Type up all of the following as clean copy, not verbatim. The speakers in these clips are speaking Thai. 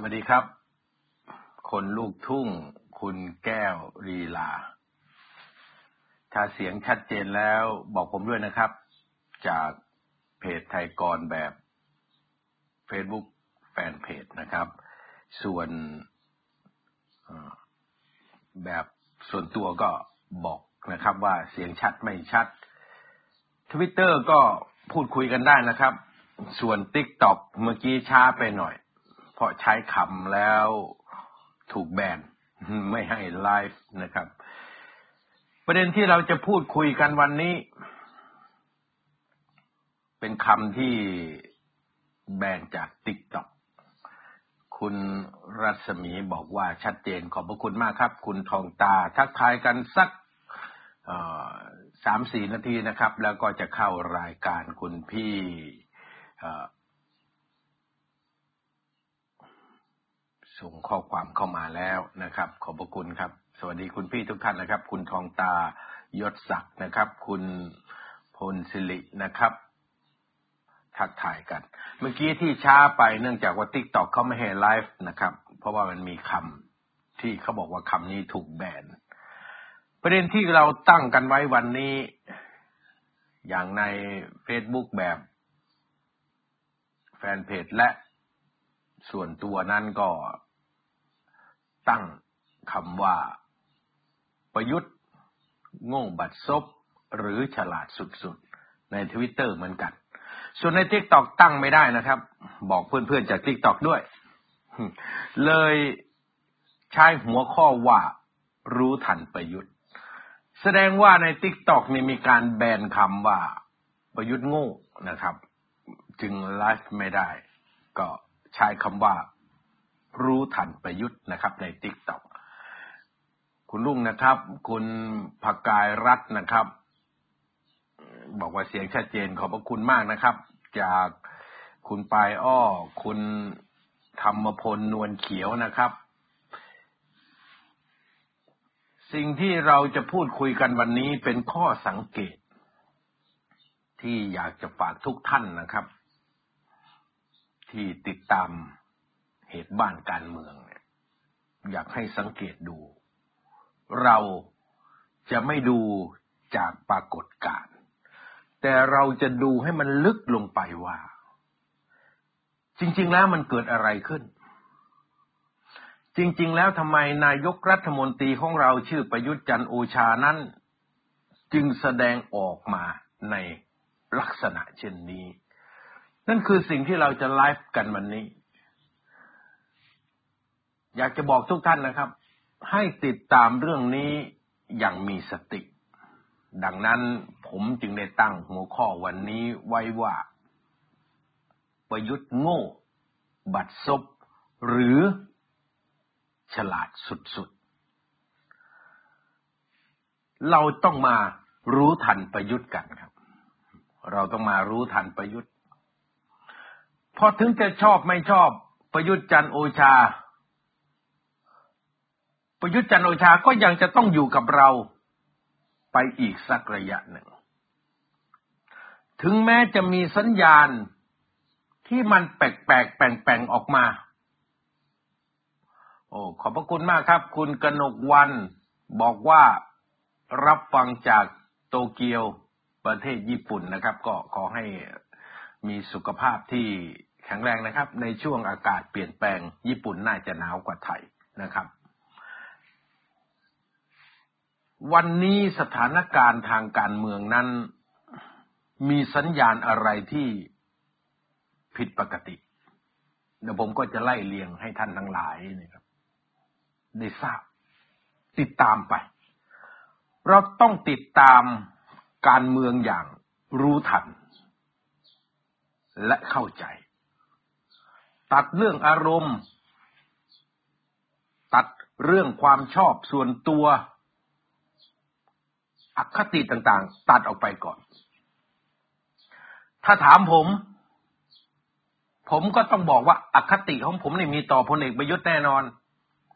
สวัสดีครับคนลูกทุ่งคุณแก้วลีลาถ้าเสียงชัดเจนแล้วบอกผมด้วยนะครับจากเพจไทยกรแบบ Facebook แฟนเพจนะครับส่วนแบบส่วนตัวก็บอกนะครับว่าเสียงชัดไม่ชัด Twitter ก็พูดคุยกันได้นะครับส่วน TikTok เมื่อกี้ช้าไปหน่อยเพราะใช้คำแล้วถูกแบนไม่ให้ไลฟ์นะครับประเด็นที่เราจะพูดคุยกันวันนี้เป็นคำที่แบนจาก TikTok คุณรัศมีบอกว่าชัดเจนขอบพระคุณมากครับคุณทองตาทักทายกันสัก 3-4 นาทีนะครับแล้วก็จะเข้ารายการคุณพี่ส่งข้อความเข้ามาแล้วนะครับขอบพระคุณครับสวัสดีคุณพี่ทุกท่านนะครับคุณทองตายศศักดิ์นะครับคุณพลศิรินะครับทักทายกันเมื่อกี้ที่ช้าไปเนื่องจากว่า TikTok เขาไม่ให้ไลฟ์นะครับเพราะว่ามันมีคำที่เขาบอกว่าคำนี้ถูกแบนประเด็นที่เราตั้งกันไว้วันนี้อย่างใน Facebook แบบแฟนเพจและส่วนตัวนั้นก็ตั้งคำว่าประยุทธ์โง่บัดซบหรือฉลาดสุดๆใน Twitter เหมือนกันส่วนใน TikTok ตั้งไม่ได้นะครับบอกเพื่อนๆจาก TikTok ด้วยเลยใช้หัวข้อว่ารู้ทันประยุทธ์แสดงว่าใน TikTok นี่มีการแบนคำว่าประยุทธ์โง่นะครับจึงไลฟ์ไม่ได้ก็ใช้คำว่ารู้ทันประยุทธ์นะครับใน TikTok คุณลุงนะครับคุณภกายรัตน์นะครับบอกว่าเสียงชัดเจนขอบพระคุณมากนะครับจากคุณปายอ้อคุณธรรมพลนวลเขียวนะครับสิ่งที่เราจะพูดคุยกันวันนี้เป็นข้อสังเกตที่อยากจะฝากทุกท่านนะครับที่ติดตามเหตุบ้านการเมืองเนี่ยอยากให้สังเกตดูเราจะไม่ดูจากปรากฏการณ์แต่เราจะดูให้มันลึกลงไปว่าจริงๆแล้วมันเกิดอะไรขึ้นจริงๆแล้วทำไมนายกรัฐมนตรีของเราชื่อประยุทธ์จันทร์โอชานั้นจึงแสดงออกมาในลักษณะเช่นนี้นั่นคือสิ่งที่เราจะไลฟ์กันวันนี้อยากจะบอกทุกท่านนะครับให้ติดตามเรื่องนี้อย่างมีสติดังนั้นผมจึงได้ตั้งหัวข้อวันนี้ไว้ว่าประยุทธ์โง่บัดซบหรือฉลาดสุดๆเราต้องมารู้ทันประยุทธ์กันครับเราต้องมารู้ทันประยุทธ์พอถึงจะชอบไม่ชอบประยุทธ์จันทร์โอชาประยุทธ์จันทร์โอชาก็ยังจะต้องอยู่กับเราไปอีกสักระยะหนึ่งถึงแม้จะมีสัญญาณที่มันแปลกๆแปลงๆออกมาโอ้ขอบพระคุณมากครับคุณกนกวรรณบอกว่ารับฟังจากโตเกียวประเทศญี่ปุ่นนะครับก็ขอให้มีสุขภาพที่แข็งแรงนะครับในช่วงอากาศเปลี่ยนแปลงญี่ปุ่นน่าจะหนาวกว่าไทยนะครับวันนี้สถานการณ์ทางการเมืองนั้นมีสัญญาณอะไรที่ผิดปกติเดี๋ยวผมก็จะไล่เลียงให้ท่านทั้งหลายนะครับได้ทราบติดตามไปเราต้องติดตามการเมืองอย่างรู้ทันและเข้าใจตัดเรื่องอารมณ์ตัดเรื่องความชอบส่วนตัวอคติต่างๆตัดออกไปก่อนถ้าถามผมก็ต้องบอกว่าอคติของผมนี่มีต่อพลเอกประยุทธ์แน่นอน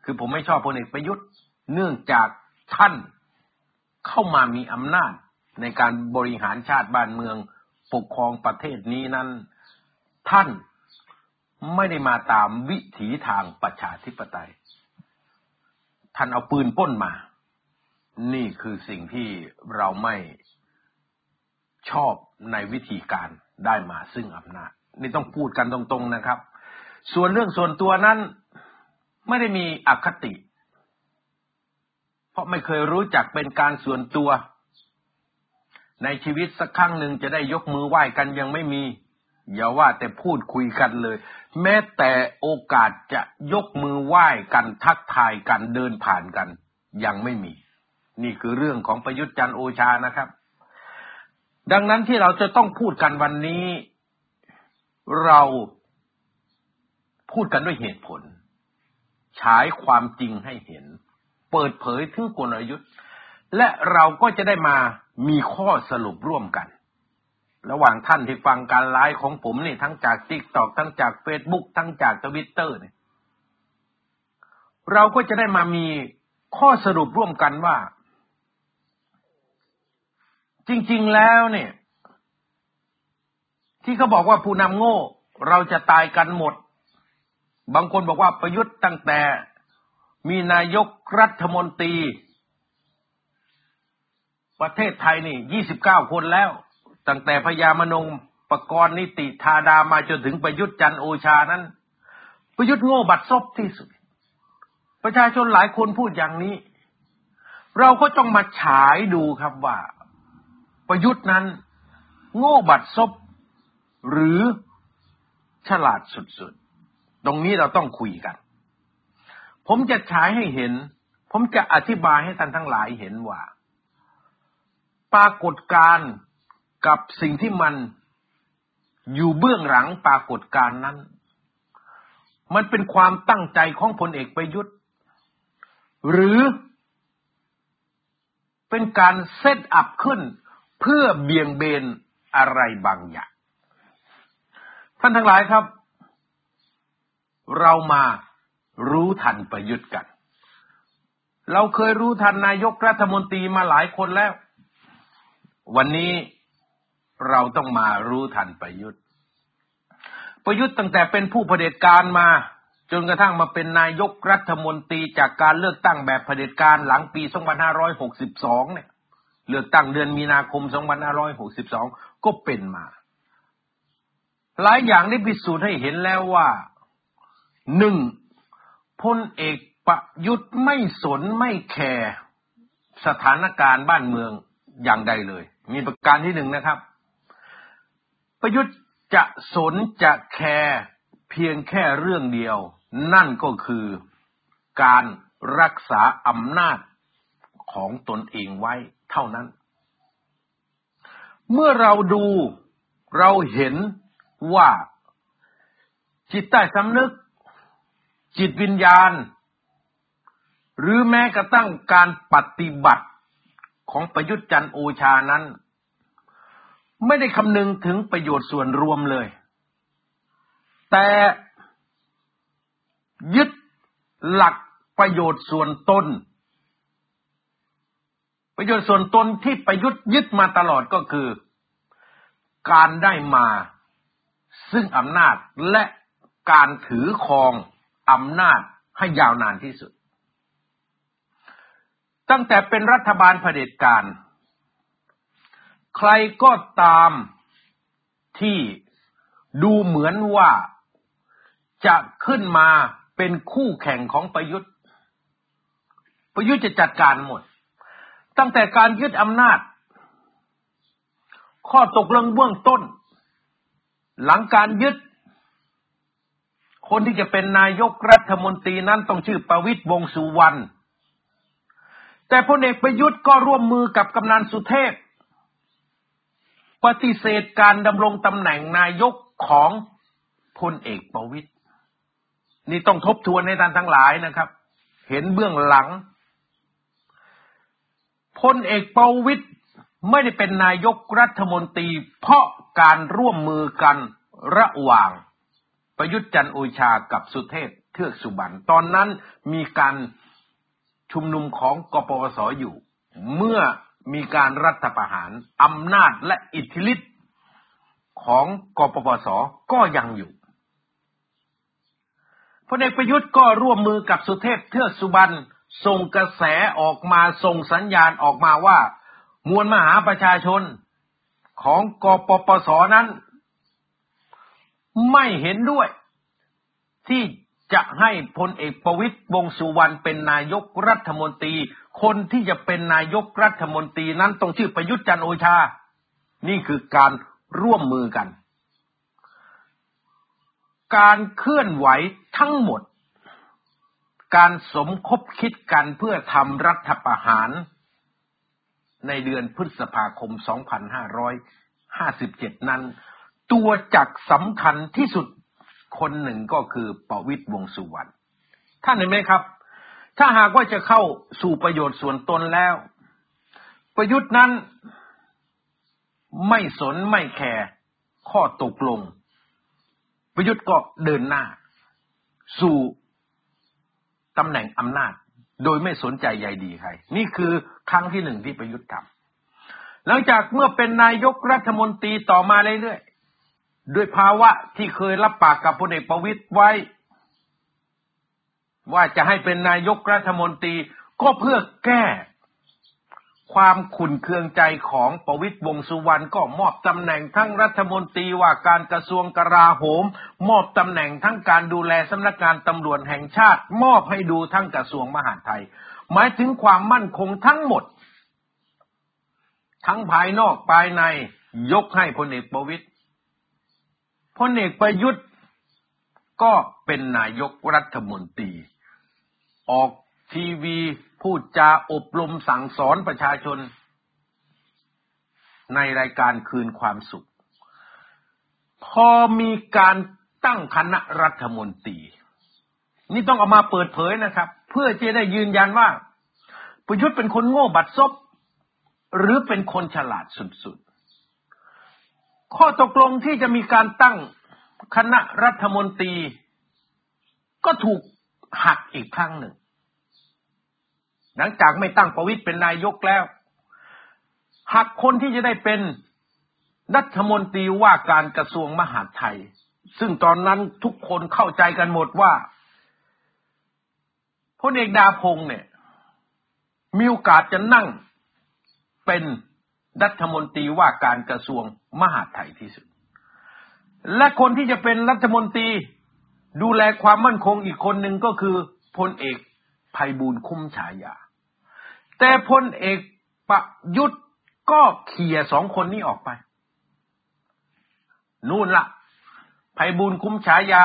คือผมไม่ชอบพลเอกประยุทธ์เนื่องจากท่านเข้ามามีอำนาจในการบริหารชาติบ้านเมืองปกครองประเทศนี้นั้นท่าน ไม่ได้มาตามวิถีทางประชาธิปไตยท่านเอาปืนป่นมานี่คือสิ่งที่เราไม่ชอบในวิธีการได้มาซึ่งอำนาจนี่ต้องพูดกันตรงๆนะครับส่วนเรื่องส่วนตัวนั้นไม่ได้มีอคติเพราะไม่เคยรู้จักเป็นการส่วนตัวในชีวิตสักครั้งหนึ่งจะได้ยกมือไหว้กันยังไม่มีอย่าว่าแต่พูดคุยกันเลยแม้แต่โอกาสจะยกมือไหว้กันทักทายกันเดินผ่านกันยังไม่มีนี่คือเรื่องของประยุทธ์จันทร์โอชานะครับดังนั้นที่เราจะต้องพูดกันวันนี้เราพูดกันด้วยเหตุผลฉายความจริงให้เห็นเปิดเผยถึงกลยุทธ์และเราก็จะได้มามีข้อสรุปร่วมกันระหว่างท่านที่ฟังการไลฟ์ของผมนี่ทั้งจาก TikTok ทั้งจาก Facebook ทั้งจาก Twitter เนี่ยเราก็จะได้มามีข้อสรุปร่วมกันว่าจริงๆแล้วเนี่ยที่เขาบอกว่าผู้นำโง่เราจะตายกันหมดบางคนบอกว่าประยุทธ์ตั้งแต่มีนายกรัฐมนตรีประเทศไทยนี่29คนแล้วตั้งแต่พญามนงประกรณ์นิติธาดามาจนถึงประยุทธ์จันทร์โอชานั้นประยุทธ์โง่บัดซบที่สุดประชาชนหลายคนพูดอย่างนี้เราก็ต้องมาฉายดูครับว่าประยุทธ์นั้นโง่บัดซบหรือฉลาดสุดๆตรงนี้เราต้องคุยกันผมจะฉายให้เห็นผมจะอธิบายให้ท่านทั้งหลายเห็นว่าปรากฏการณ์กับสิ่งที่มันอยู่เบื้องหลังปรากฏการณ์นั้นมันเป็นความตั้งใจของพลเอกประยุทธ์หรือเป็นการเซตอัพขึ้นเพื่อเบี่ยงเบนอะไรบางอย่างท่านทั้งหลายครับเรามารู้ทันประยุทธ์กันเราเคยรู้ทันนายกรัฐมนตรีมาหลายคนแล้ววันนี้เราต้องมารู้ทันประยุทธ์ตั้งแต่เป็นผู้เผด็จการมาจนกระทั่งมาเป็นนายกรัฐมนตรีจากการเลือกตั้งแบบเผด็จการหลังปี2562เนี่ยเลือกตั้งเดือนมีนาคม2562ก็เป็นมาหลายอย่างได้พิสูจน์ให้เห็นแล้วว่า1พลเอกประยุทธ์ไม่สนไม่แคร์สถานการณ์บ้านเมืองอย่างใดเลยมีประการที่1นะครับประยุทธ์จะสนจะแคร์เพียงแค่เรื่องเดียวนั่นก็คือการรักษาอำนาจของตนเองไว้เท่านั้นเมื่อเราดูเราเห็นว่าจิตใต้สำนึกจิตวิญญาณหรือแม้กระทั่งการปฏิบัติของประยุทธ์จันทร์โอชานั้นไม่ได้คำนึงถึงประโยชน์ส่วนรวมเลยแต่ยึดหลักประโยชน์ส่วนตนที่ประยุทธ์ยึดมาตลอดก็คือการได้มาซึ่งอำนาจและการถือครองอำนาจให้ยาวนานที่สุดตั้งแต่เป็นรัฐบาลเผด็จการใครก็ตามที่ดูเหมือนว่าจะขึ้นมาเป็นคู่แข่งของประยุทธ์จะจัดการหมดตั้งแต่การยึดอำนาจข้อตกลงเบื้องต้นหลังการยึดคนที่จะเป็นนายกรัฐมนตรีนั้นต้องชื่อประวิตรวงษ์สุวรรณแต่พลเอกประยุทธ์ก็ร่วมมือกับกำนันสุเทพปฏิเสธการดำรงตำแหน่งนายกของพลเอกประวิตรนี่ต้องทบทวนให้ท่านทั้งหลายนะครับเห็นเบื้องหลังพลเอกประวิตรไม่ได้เป็นนายกรัฐมนตรีเพราะการร่วมมือกันระหว่างประยุทธ์จันทร์โอชากับสุเทพเทือกสุบรรณตอนนั้นมีการชุมนุมของกปปส.อยู่เมื่อมีการรัฐประหารอำนาจและอิทธิฤทธิ์ของกปปส.ก็ยังอยู่ พลเอกประยุทธ์ก็ร่วมมือกับสุเทพเทือกสุบรรณส่งกระแสออกมาส่งสัญญาณออกมาว่ามวลมหาประชาชนของกปปส.นั้นไม่เห็นด้วยที่จะให้พลเอกประวิตรวงษ์สุวรรณเป็นนายกรัฐมนตรีคนที่จะเป็นนายกรัฐมนตรีนั้นต้องชื่อประยุทธ์จันทร์โอชานี่คือการร่วมมือกันการเคลื่อนไหวทั้งหมดการสมคบคิดกันเพื่อทำรัฐประหารในเดือนพฤษภาคม 2557 นั้นตัวจักรสำคัญที่สุดคนหนึ่งก็คือประวิตรวงษ์สุวรรณท่านเห็นไหมครับถ้าหากว่าจะเข้าสู่ประโยชน์ส่วนตนแล้วประยุทธ์นั้นไม่สนไม่แคร์ข้อตกลงประยุทธ์ก็เดินหน้าสู่ตำแหน่งอำนาจโดยไม่สนใจใยดีใครนี่คือครั้งที่หนึ่งที่ประยุทธ์ทำหลังจากเมื่อเป็นนายกรัฐมนตรีต่อมาเรื่อยๆด้วยภาวะที่เคยรับปากกับพลเอกประวิตรไว้ว่าจะให้เป็นนายกรัฐมนตรีก็เพื่อแก้ความขุ่นเคืองใจของประวิตรวงษ์สุวรรณก็มอบตำแหน่งทั้งรัฐมนตรีว่าการกระทรวงกลาโหมมอบตำแหน่งทั้งการดูแลสำนักงานตำรวจแห่งชาติมอบให้ดูทั้งกระทรวงมหาดไทยหมายถึงความมั่นคงทั้งหมดทั้งภายนอกภายในยกให้พลเอกประวิตรพลเอกประยุทธ์ก็เป็นนายกรัฐมนตรีออกทีวีพูดจาอบรมสั่งสอนประชาชนในรายการคืนความสุขพอมีการตั้งคณะรัฐมนตรีนี่ต้องเอามาเปิดเผยนะครับเพื่อจะได้ยืนยันว่าประยุทธ์เป็นคนโง่บัดซบหรือเป็นคนฉลาดสุดๆข้อตกลงที่จะมีการตั้งคณะรัฐมนตรีก็ถูกหักอีกครั้งหนึ่งหลังจากไม่ตั้งประวิตรเป็นนายกแล้วหากคนที่จะได้เป็นรัฐมนตรีว่าการกระทรวงมหาดไทยซึ่งตอนนั้นทุกคนเข้าใจกันหมดว่าพลเอกดาพงษ์เนี่ยมีโอกาสจะนั่งเป็นรัฐมนตรีว่าการกระทรวงมหาดไทยที่สุดและคนที่จะเป็นรัฐมนตรีดูแลความมั่นคงอีกคนหนึ่งก็คือพลเอกไพบูลย์คุ้มฉายาแต่พลเอกประยุทธ์ก็เขี่ยสองคนนี้ออกไปนู่นล่ะไพบูลย์คุ้มฉายา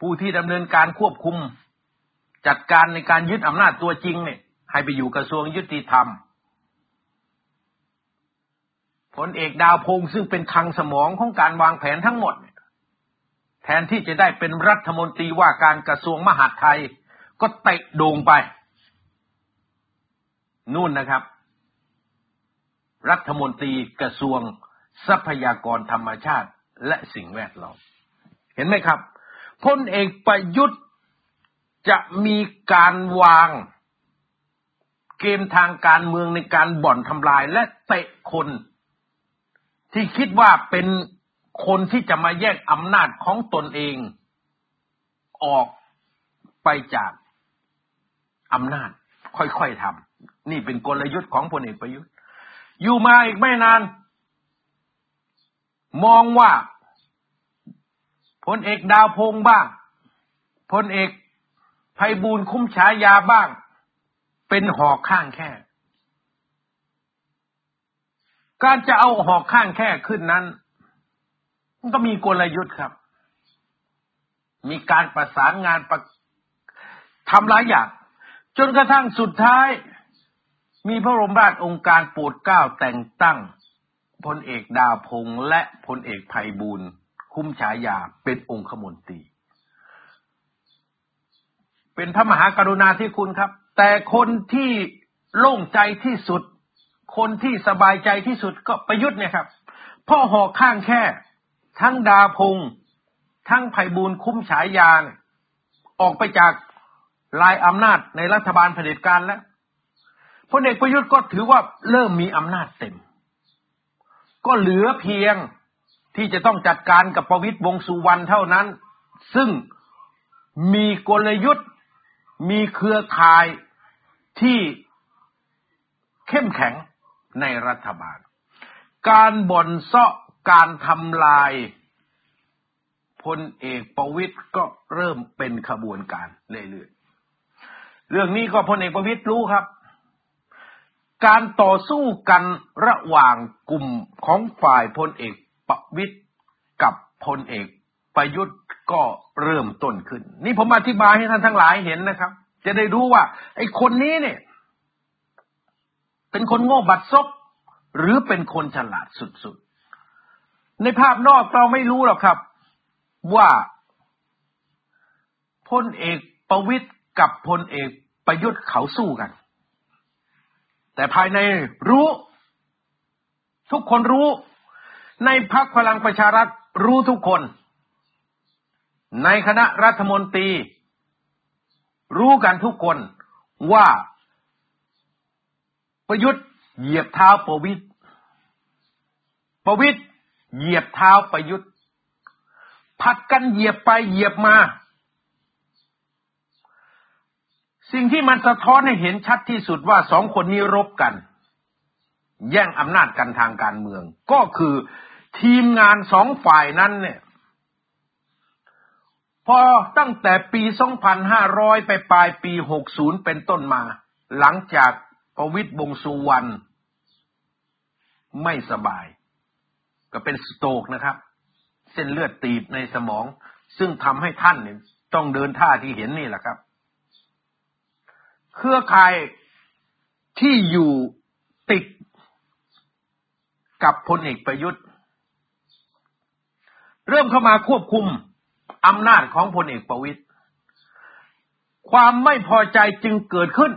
ผู้ที่ดำเนินการควบคุมจัดการในการยึดอำนาจตัวจริงเนี่ยให้ไปอยู่กระทรวงยุติธรรมพลเอกดาวพงษ์ซึ่งเป็นคลังสมองของการวางแผนทั้งหมดแทนที่จะได้เป็นรัฐมนตรีว่าการกระทรวงมหาดไทยก็เตะโด่งไปนู่นนะครับรัฐมนตรีกระทรวงทรัพยากรธรรมชาติและสิ่งแวดล้อมเห็นไหมครับพลเอกประยุทธ์จะมีการวางเกมทางการเมืองในการบ่อนทำลายและเตะคนที่คิดว่าเป็นคนที่จะมาแยกอำนาจของตนเองออกไปจากอำนาจค่อยๆทำนี่เป็นกลยุทธ์ของพลเอกประยุทธ์อยู่มาอีกไม่นานมองว่าพลเอกดาวพงษ์บ้างพลเอกไพบูลย์คุ้มฉายาบ้างเป็นหอกข้างแค่การจะเอาหอกข้างแค่ขึ้นนั้นมันก็มีกลยุทธ์ครับมีการประสานงานทำหลายอย่างจนกระทั่งสุดท้ายมีพระบรมราชโองการโปรดเกล้าแต่งตั้งพลเอกดาพงษ์และพลเอกไพบูลย์คุ้มฉายาเป็นองคมนตรีเป็นพระมหากรุณาธิคุณครับแต่คนที่โล่งใจที่สุดคนที่สบายใจที่สุดก็ประยุทธ์เนี่ยครับพ่อหอกข้างแค่ทั้งดาพงษ์ทั้งไพบูลย์คุ้มฉายาออกไปจากลายอำนาจในรัฐบาลเผด็จการแล้วพลเอกประยุทธ์ก็ถือว่าเริ่มมีอำนาจเต็มก็เหลือเพียงที่จะต้องจัดการกับประวิตรวงษ์สุวรรณเท่านั้นซึ่ง มีกลยุทธ์มีเครือข่ายที่เข้มแข็งในรัฐบาลการบ่นเซาะการทำลายพลเอกประวิตรก็เริ่มเป็นขบวนการเรื่อยๆเรื่องนี้ก็พลเอกประวิตรรู้ครับการต่อสู้กันระหว่างกลุ่มของฝ่ายพลเอกประวิตรกับพลเอกประยุทธ์ก็เริ่มต้นขึ้นนี่ผมอธิบายให้ท่านทั้งหลายเห็นนะครับจะได้รู้ว่าไอ้คนนี้เนี่ยเป็นคนโง่บัดซบหรือเป็นคนฉลาดสุดๆในภาพนอกเราไม่รู้หรอกครับว่าพลเอกประวิตรกับพลเอกประยุทธ์เขาสู้กันแต่ภายในรู้ทุกคนรู้ในพรรคพลังประชารัฐรู้ทุกคนในคณะรัฐมนตรีรู้กันทุกคนว่าประยุทธ์เหยียบเท้าประวิตรประวิตรเหยียบเท้าประยุทธ์ผัดกันเหยียบไปเหยียบมาสิ่งที่มันสะท้อนให้เห็นชัดที่สุดว่าสองคนนี้รบกันแย่งอำนาจกันทางการเมืองก็คือทีมงานสองฝ่ายนั้นเนี่ยพอตั้งแต่ปี 2,500 ไปปลายปี 60 เป็นต้นมาหลังจากประวิตร วงษ์สุวรรณไม่สบายก็เป็นสโตรกนะครับเส้นเลือดตีบในสมองซึ่งทำให้ท่านเนี่ยต้องเดินท่าที่เห็นนี่แหละครับเครือข่ายที่อยู่ติดกับพลเอกประยุทธ์เริ่มเข้ามาควบคุมอำนาจของพลเอกประวิตรความไม่พอใจจึงเกิดขึ้น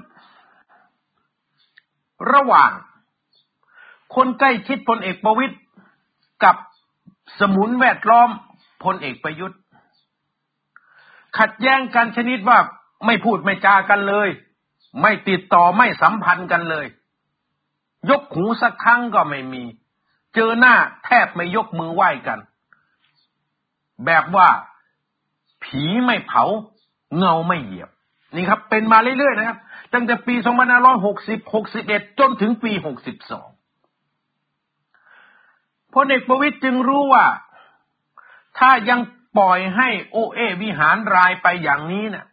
ระหว่างคนใกล้ชิดพลเอกประวิตรกับสมุนแวดล้อมพลเอกประยุทธ์ขัดแย้งกันชนิดว่าไม่พูดไม่จากันเลยไม่ติดต่อไม่สัมพันธ์กันเลยยกหูสักครั้งก็ไม่มีเจอหน้าแทบไม่ยกมือไหว้กันแบบว่าผีไม่เผาเงาไม่เหยียบนี่ครับเป็นมาเรื่อยๆนะครับตั้งแต่ปี2560 61จนถึงปี62พลเอกประวิตรจึงรู้ว่าถ้ายังปล่อยให้โอเอวิหารรายไปอย่างนี้เนี่ย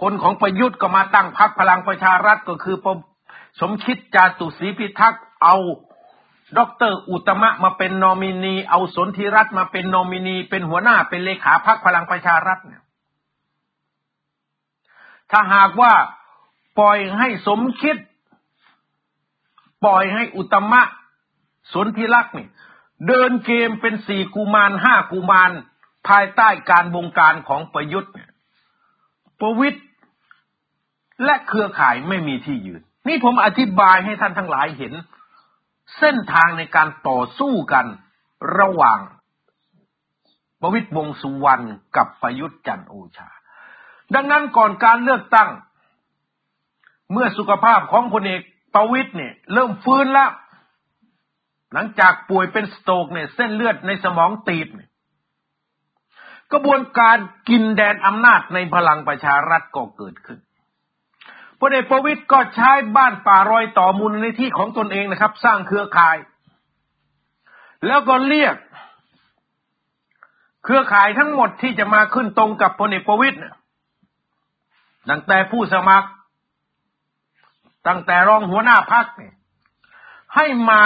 คนของประยุทธ์ก็มาตั้งพรรคพลังประชารัฐก็คือสมคิดจาตุศรีพิทักษ์เอาดร.อุตมะมาเป็นนอมินีเอาสนธิรัตน์มาเป็นนอมินีเป็นหัวหน้าเป็นเลขาพรรคพลังประชารัฐเนี่ยถ้าหากว่าปล่อยให้สมคิดปล่อยให้อุตมะสนธิรัตน์นี่เดินเกมเป็น4กุมาร5กุมารภายใต้การบงการของประยุทธ์เนี่ยประวิตรและเครือข่ายไม่มีที่ยืนนี่ผมอธิบายให้ท่านทั้งหลายเห็นเส้นทางในการต่อสู้กันระหว่างประวิตร วงษ์สุวรรณกับประยุทธ์จันทร์โอชาดังนั้นก่อนการเลือกตั้งเมื่อสุขภาพของพลเอกประวิตรเนี่ยเริ่มฟื้นแล้วหลังจากป่วยเป็นสโตรกเนี่ยเส้นเลือดในสมองตีบเนี่ยกระบวนการกินแดนอำนาจในพลังประชารัฐก็เกิดขึ้นพลเอกประวิตรก็ใช้บ้านป่ารอยต่อมูลนิธิของตนเองนะครับสร้างเครือข่ายแล้วก็เรียกเครือข่ายทั้งหมดที่จะมาขึ้นตรงกับพลเอกประวิตรตั้งแต่ผู้สมัครตั้งแต่รองหัวหน้าพรรคเนี่ยให้มา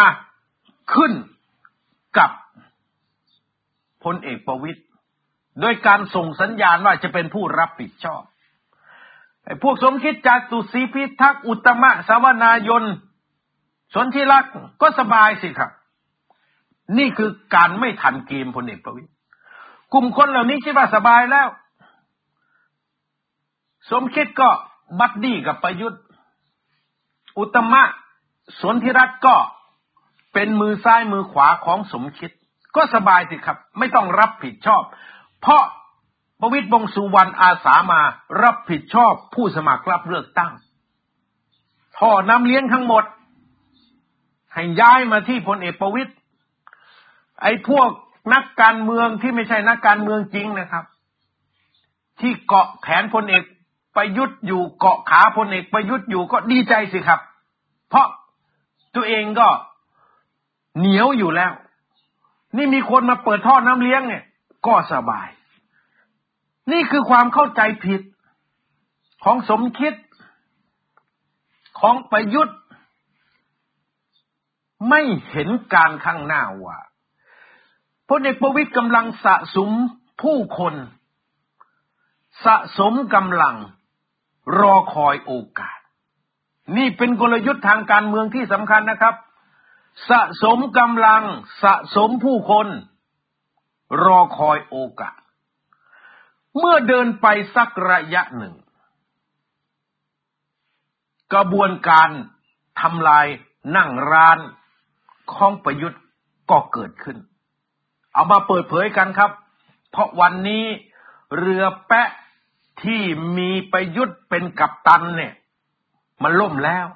ขึ้นกับพลเอกประวิตรโดยการส่งสัญญาณว่าจะเป็นผู้รับผิดชอบไอ้พวกสมคิดจาตุศรีพิทักษ์อุตมะสาวนายนสนธิรัตน์ก็สบายสิครับนี่คือการไม่ทันเกมพลเอกประวิตรกลุ่มคนเหล่านี้คิดว่าสบายแล้วสมคิดก็บัดดี้กับประยุทธ์อุตมะสนธิรัตน์ก็เป็นมือซ้ายมือขวาของสมคิดก็สบายสิครับไม่ต้องรับผิดชอบเพราะประวิตร วงษ์สุวรรณอาสามารับผิดชอบผู้สมัครรับเลือกตั้งท่อน้ำเลี้ยงทั้งหมดให้ย้ายมาที่พลเอกประวิตรไอ้พวกนักการเมืองที่ไม่ใช่นักการเมืองจริงนะครับ ที่เกาะแขนพลเอกประยุทธ์อยู่เกาะขาพลเอกประยุทธ์อยู่ก็ดีใจสิครับเพราะตัวเองก็เหนียวอยู่แล้วนี่มีคนมาเปิดท่อน้ำเลี้ยงเนี่ยก็สบายนี่คือความเข้าใจผิดของสมคิดของประยุทธ์ไม่เห็นการข้างหน้าว่าพลเอกประวิตรกำลังสะสมผู้คนสะสมกำลังรอคอยโอกาสนี่เป็นกลยุทธ์ทางการเมืองที่สำคัญนะครับสะสมกำลังสะสมผู้คนรอคอยโอกาสเมื่อเดินไปสักระยะหนึ่งกระบวนการทำลายนั่งร้านของประยุทธ์ก็เกิดขึ้นเอามาเปิดเผยกันครับเพราะวันนี้เรือแปะที่มีประยุทธ์เป็นกัปตันเนี่ยมันล่มแล้ว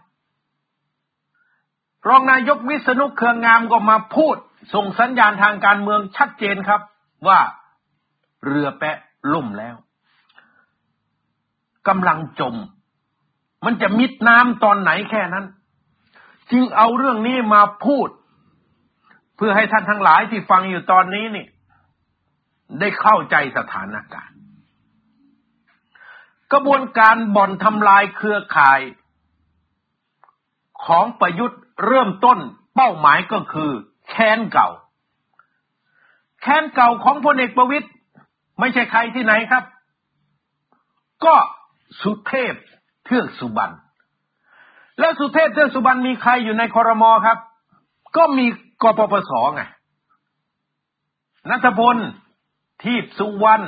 รองนายกวิษณุเครืองามก็มาพูดส่งสัญญาณทางการเมืองชัดเจนครับว่าเรือแปะล่มแล้วกำลังจมมันจะมิดน้ำตอนไหนแค่นั้นจึงเอาเรื่องนี้มาพูดเพื่อให้ท่านทั้งหลายที่ฟังอยู่ตอนนี้นี่ได้เข้าใจสถานการณ์กระบวนการบ่อนทำลายเครือข่ายของประยุทธ์เริ่มต้นเป้าหมายก็คือแค้นเก่าแค้นเก่าของพลเอกประวิตรไม่ใช่ใครที่ไหนครับก็สุเทพเทือกสุบรรณแล้วสุเทพเทือกสุบรรณมีใครอยู่ในครม.ครับก็มีกปปส.ไงณัฐพลทีพสุวรรณ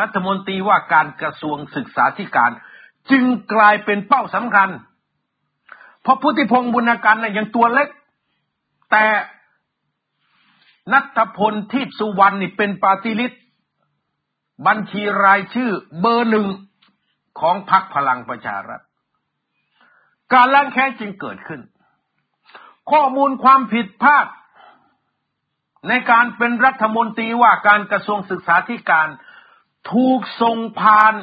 รัฐมนตรีว่าการกระทรวงศึกษาธิการจึงกลายเป็นเป้าสำคัญเพราะพุทธิพงษ์บุญกันน่ะยังตัวเล็กแต่ณัฐพลทีพสุวรรณนี่เป็นปาร์ตี้ลิสต์บัญชีรายชื่อเบอร์หนึ่งของพรรคพลังประชารัฐการล้างแค้นจึงเกิดขึ้นข้อมูลความผิดพลาดในการเป็นรัฐมนตรีว่าการกระทรวงศึกษาธิการถูกส่งผ่าน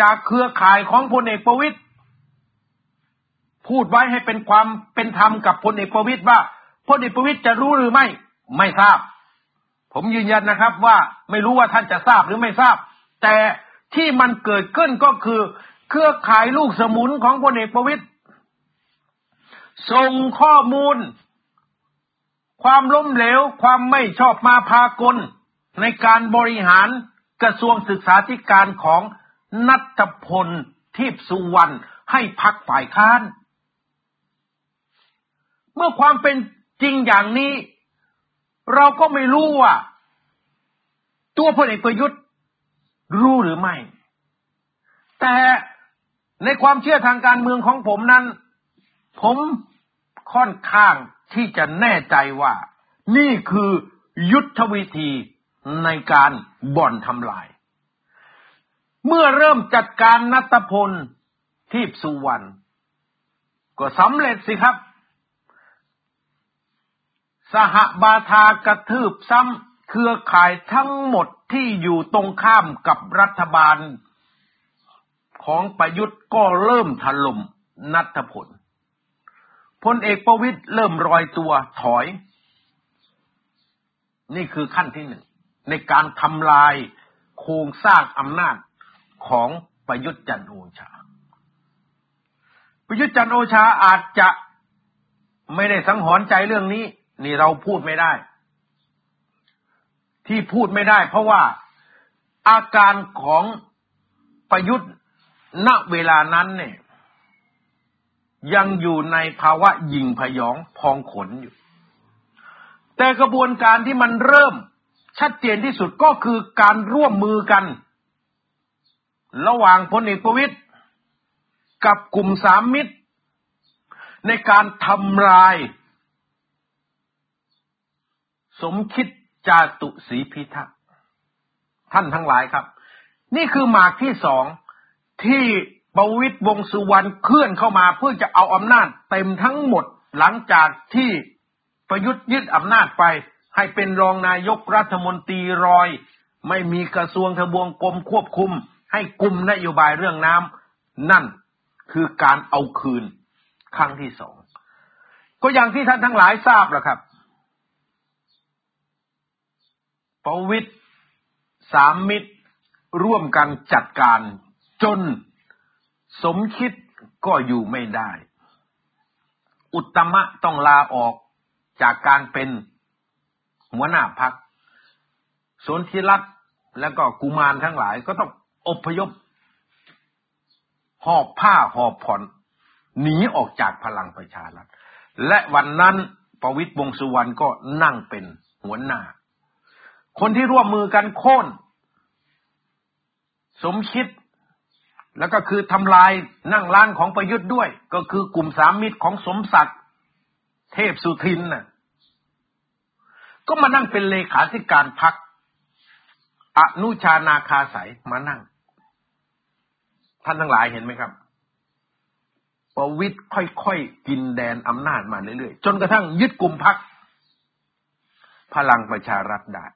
จากเครือข่ายของพลเอกประวิตรพูดไว้ให้เป็นความเป็นธรรมกับพลเอกประวิตรว่าพลเอกประวิตรจะรู้หรือไม่ไม่ทราบผมยืนยันนะครับว่าไม่รู้ว่าท่านจะทราบหรือไม่ทราบแต่ที่มันเกิดขึ้นก็คือเครือข่ายลูกสมุนของพลเอกประวิตรส่งข้อมูลความล้มเหลวความไม่ชอบมาพากลในการบริหารกระทรวงศึกษาธิการของณัฐพลทีพสุวรรณให้พรรคฝ่ายค้านเมื่อความเป็นจริงอย่างนี้เราก็ไม่รู้ว่าตัวพลเอกประยุทธ์รู้หรือไม่แต่ในความเชื่อทางการเมืองของผมนั้นผมค่อนข้างที่จะแน่ใจว่านี่คือยุทธวิธีในการบ่อนทำลายเมื่อเริ่มจัดการณัฐพลทีพสุวรรณก็สำเร็จสิครับสหบาทากระทืบซ้ำเครือข่ายทั้งหมดที่อยู่ตรงข้ามกับรัฐบาลของประยุทธ์ก็เริ่มถล่มณัฐพลพลเอกประวิตรเริ่มรอยตัวถอยนี่คือขั้นที่หนึ่งในการทำลายโครงสร้างอำนาจของประยุทธ์จันทร์โอชาประยุทธ์จันทร์โอชาอาจจะไม่ได้สังหรณ์ใจเรื่องนี้นี่เราพูดไม่ได้ที่พูดไม่ได้เพราะว่าอาการของประยุทธ์ณเวลานั้นเนี่ยยังอยู่ในภาวะหยิ่งพยองพองขนอยู่แต่กระบวนการที่มันเริ่มชัดเจนที่สุดก็คือการร่วมมือกันระหว่างพลเอกประวิตรกับกลุ่มสามมิตรในการทำลายสมคิดจาตุศรีพิทักษ์ท่านทั้งหลายครับนี่คือหมากที่สองที่ประวิตรวงษ์สุวรรณเคลื่อนเข้ามาเพื่อจะเอาอำนาจเต็มทั้งหมดหลังจากที่ประยุทธ์ยึดอำนาจไปให้เป็นรองนายกรัฐมนตรีรอย ไม่มีกระทรวงทบวงกรมควบคุมให้กุมนโยบายเรื่องน้ำนั่นคือการเอาคืนครั้งที่สองก็อย่างที่ท่านทั้งหลายทราบแล้วครับประวิตรสามมิตรร่วมกันจัดการจนสมคิดก็อยู่ไม่ได้อุตตมะต้องลาออกจากการเป็นหัวหน้าพรรคสนธิรัตน์แล้วก็กุมารทั้งหลายก็ต้องอพยพหอบผ้าหอบผ่อนหนีออกจากพลังประชารัฐและวันนั้นประวิตรวงษ์สุวรรณก็นั่งเป็นหัวหน้าคนที่ร่วมมือกันโค่นสมคิดแล้วก็คือทำลายนั่งร้านของประยุทธ์ด้วยก็คือกลุ่มสามมิตรของสมศักดิ์เทพสุทินน่ะก็มานั่งเป็นเลขาธิการพรรคอนุชานาคาสายมานั่งท่านทั้งหลายเห็นไหมครับประวิตรค่อยๆกินแดนอำนาจมาเรื่อยๆจนกระทั่งยึดกลุ่มพรรคพลังประชารัฐได้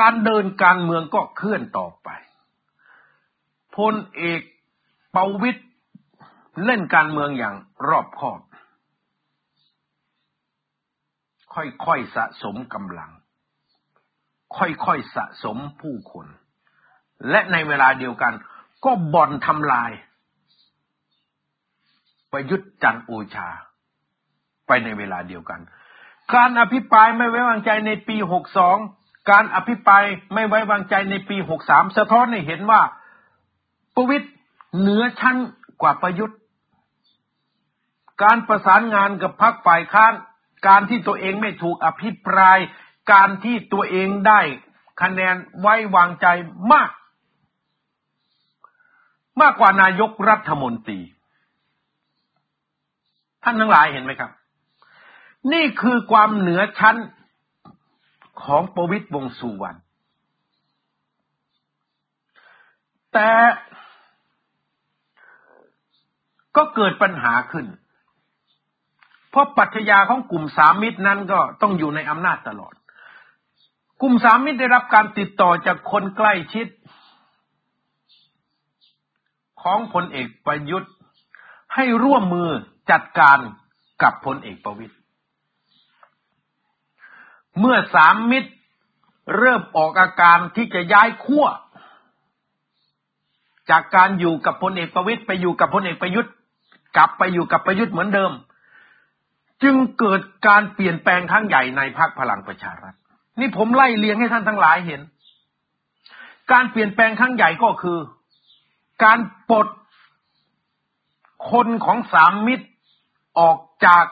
การเดินการเมืองก็เคลื่อนต่อไปพลเอกประวิตรเล่นการเมืองอย่างรอบคอบค่อยๆสะสมกำลังค่อยๆสะสมผู้คนและในเวลาเดียวกันก็บ่อนทำลายประยุทธ์จันทร์โอชาไปในเวลาเดียวกันการอภิปรายไม่ไว้วางใจในปี62การอภิปรายไม่ไว้วางใจในปี63สะท้อนให้เห็นว่าประวิตรเหนือชั้นกว่าประยุทธ์การประสานงานกับพรรคฝ่ายค้านการที่ตัวเองไม่ถูกอภิปรายการที่ตัวเองได้คะแนนไว้วางใจมากกว่านายกรัฐมนตรีท่านทั้งหลายเห็นไหมครับนี่คือความเหนือชั้นของประวิตรวงษ์สุวรรณแต่ก็เกิดปัญหาขึ้นเพราะปรัชญาของกลุ่มสามมิตรนั้นก็ต้องอยู่ในอำนาจตลอดกลุ่มสามมิตรได้รับการติดต่อจากคนใกล้ชิดของพลเอกประยุทธ์ให้ร่วมมือจัดการกับพลเอกประวิตรเมื่อสามมิตรเริ่มออกอาการที่จะย้ายขั้วจากการอยู่กับพลเอกประวิตรไปอยู่กับพลเอกประยุทธ์กลับไปอยู่กับประยุทธ์เหมือนเดิมจึงเกิดการเปลี่ยนแปลงครั้งใหญ่ในพรรคพลังประชารัฐนี่ผมไล่เลียงให้ท่านทั้งหลายเห็นการเปลี่ยนแปลงครั้งใหญ่ก็คือการปลดคนของสามมิตรออกจาก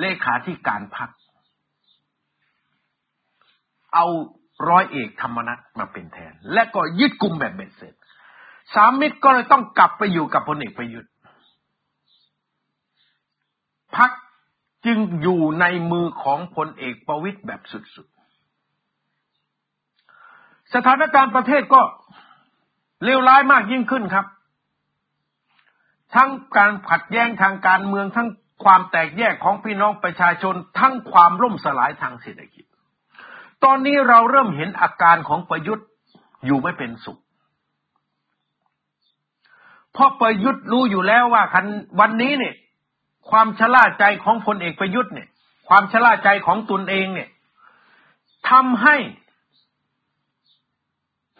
เลขาธิการพรรคเอาร้อยเอกธรรมนัสมาเป็นแทนและก็ยึดกลุ่มแบบเบ็ดเสร็จสามมิตรก็เลยต้องกลับไปอยู่กับพลเอกประยุทธ์พรรคจึงอยู่ในมือของพลเอกประวิตรแบบสุดๆสถานการณ์ประเทศก็เลวร้ายมากยิ่งขึ้นครับทั้งการขัดแย้งทางการเมืองทั้งความแตกแยกของพี่น้องประชาชนทั้งความล่มสลายทางเศรษฐกิจตอนนี้เราเริ่มเห็นอาการของประยุทธ์อยู่ไม่เป็นสุขเพราะประยุทธ์รู้อยู่แล้วว่าวันนี้เนี่ยความชราใจของพลเอกประยุทธ์เนี่ยความชราใจของตนเองเนี่ยทำให้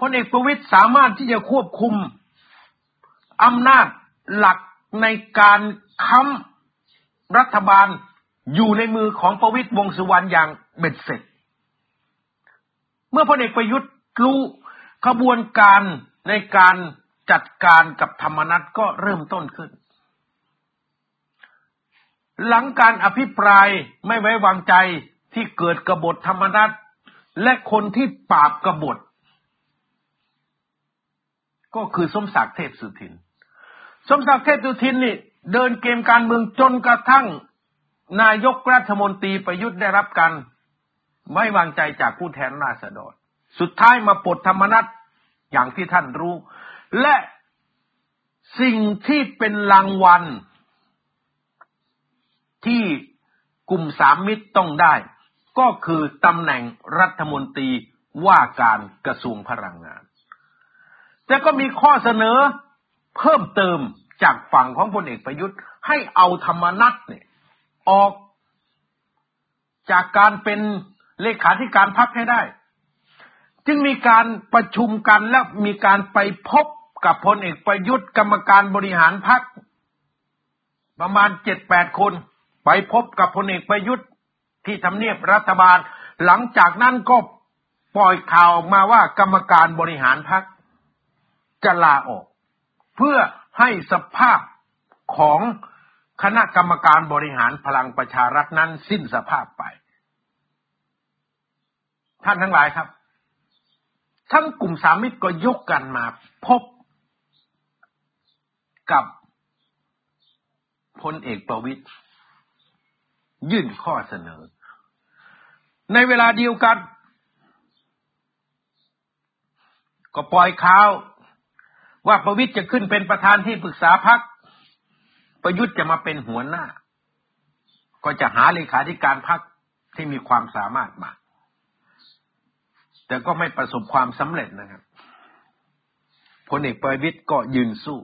พลเอกประวิตรสามารถที่จะควบคุมอำนาจหลักในการค้ำรัฐบาลอยู่ในมือของประวิตรวงษ์สุวรรณอย่างเบ็ดเสร็จเมื่อพลเอกประยุทธ์รู้ขบวนการในการจัดการกับธรรมนัสก็เริ่มต้นขึ้นหลังการอภิปรายไม่ไว้วางใจที่เกิดกบฏธรรมนัสและคนที่ปราบกบฏก็คือสมศักดิ์เทพสุทินสมศักดิ์เทพสุทินนี่เดินเกมการเมืองจนกระทั่งนายกรัฐมนตรีประยุทธ์ได้รับการไม่วางใจจากผู้แทนราษฎรสุดท้ายมาปลดธรรมนัสอย่างที่ท่านรู้และสิ่งที่เป็นรางวัลที่กลุ่มสามมิตรต้องได้ ก็คือตำแหน่งรัฐมนตรีว่าการกระทรวงพลังงานแต่ก็มีข้อเสนอเพิ่มเติมจากฝั่งของพลเอกประยุทธ์ให้เอาธรรมนัสเนี่ยออกจากการเป็นเลขาธิการพรรคให้ได้จึงมีการประชุมกันและมีการไปพบกับพลเอกประยุทธ์กรรมการบริหารพรรคประมาณ 7-8 คนไปพบกับพลเอกประยุทธ์ที่ทำเนียบรัฐบาลหลังจากนั้นก็ปล่อยข่าวออกมาว่ากรรมการบริหารพรรคจะลาออกเพื่อให้สภาพของคณะกรรมการบริหารพลังประชารัฐนั้นสิ้นสภาพไปท่านทั้งหลายครับทั้งกลุ่มสามมิตรก็ยกกันมาพบกับพลเอกประวิตรยื่นข้อเสนอในเวลาเดียวกันก็ปล่อยข่าวว่าประวิตรจะขึ้นเป็นประธานที่ปรึกษาพรรคประยุทธ์จะมาเป็นหัวหน้าก็จะหาเลขาธิการพรรคที่มีความสามารถมาแต่ก็ไม่ประสบความสำเร็จนะครับพลเอกประวิตรก็ยืนสู้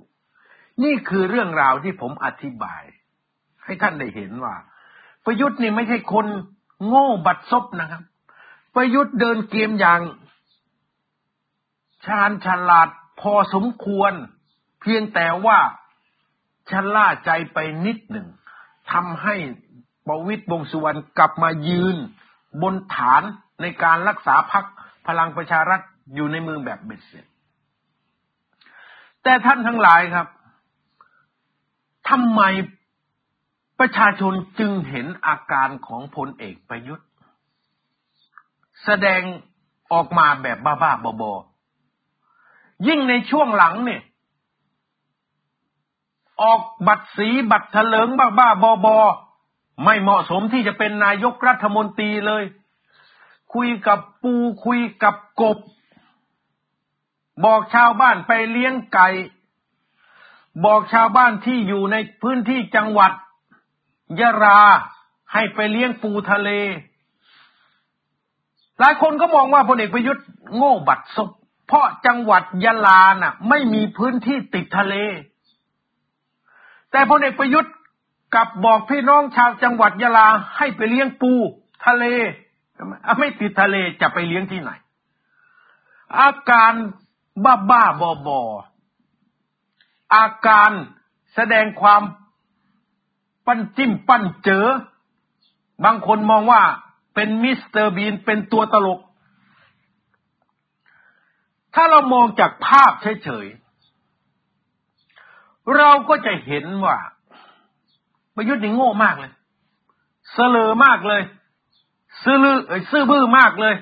นี่คือเรื่องราวที่ผมอธิบายให้ท่านได้เห็นว่าประยุทธ์นี่ไม่ใช่คนโง่บัดซบนะครับประยุทธ์เดินเกมอย่างชาญฉลาดพอสมควรเพียงแต่ว่าชะล่าใจไปนิดหนึ่งทำให้ประวิตร วงษ์สุวรรณกลับมายืนบนฐานในการรักษาพรรคพลังประชารัฐอยู่ในมือแบบเบ็ดเสร็จแต่ท่านทั้งหลายครับทำไมประชาชนจึงเห็นอาการของพลเอกประยุทธ์แสดงออกมาแบบบ้าๆบอๆยิ่งในช่วงหลังเนี่ยออกบัตรสีบัตรเถลิงบ้าๆบอๆไม่เหมาะสมที่จะเป็นนายกรัฐมนตรีเลยคุยกับปูคุยกับกบบอกชาวบ้านไปเลี้ยงไก่บอกชาวบ้านที่อยู่ในพื้นที่จังหวัดยะลาให้ไปเลี้ยงปูทะเลหลายคนก็มองว่าพลเอกประยุทธ์โง่บัดซบเพราะจังหวัดยะลาน่ะไม่มีพื้นที่ติดทะเลแต่พลเอกประยุทธ์กลับบอกพี่น้องชาวจังหวัดยะลาให้ไปเลี้ยงปูทะเลไม่ติดทะเลจะไปเลี้ยงที่ไหนอาการบ้าๆบอๆอาการแสดงความปั้นจิ้มปั้นเจ๋อบางคนมองว่าเป็นมิสเตอร์บีนเป็นตัวตลกถ้าเรามองจากภาพเฉยๆเราก็จะเห็นว่าประยุทธ์นี่โง่มากเลยเสลอมากเลยซื่อบื้อมากเลย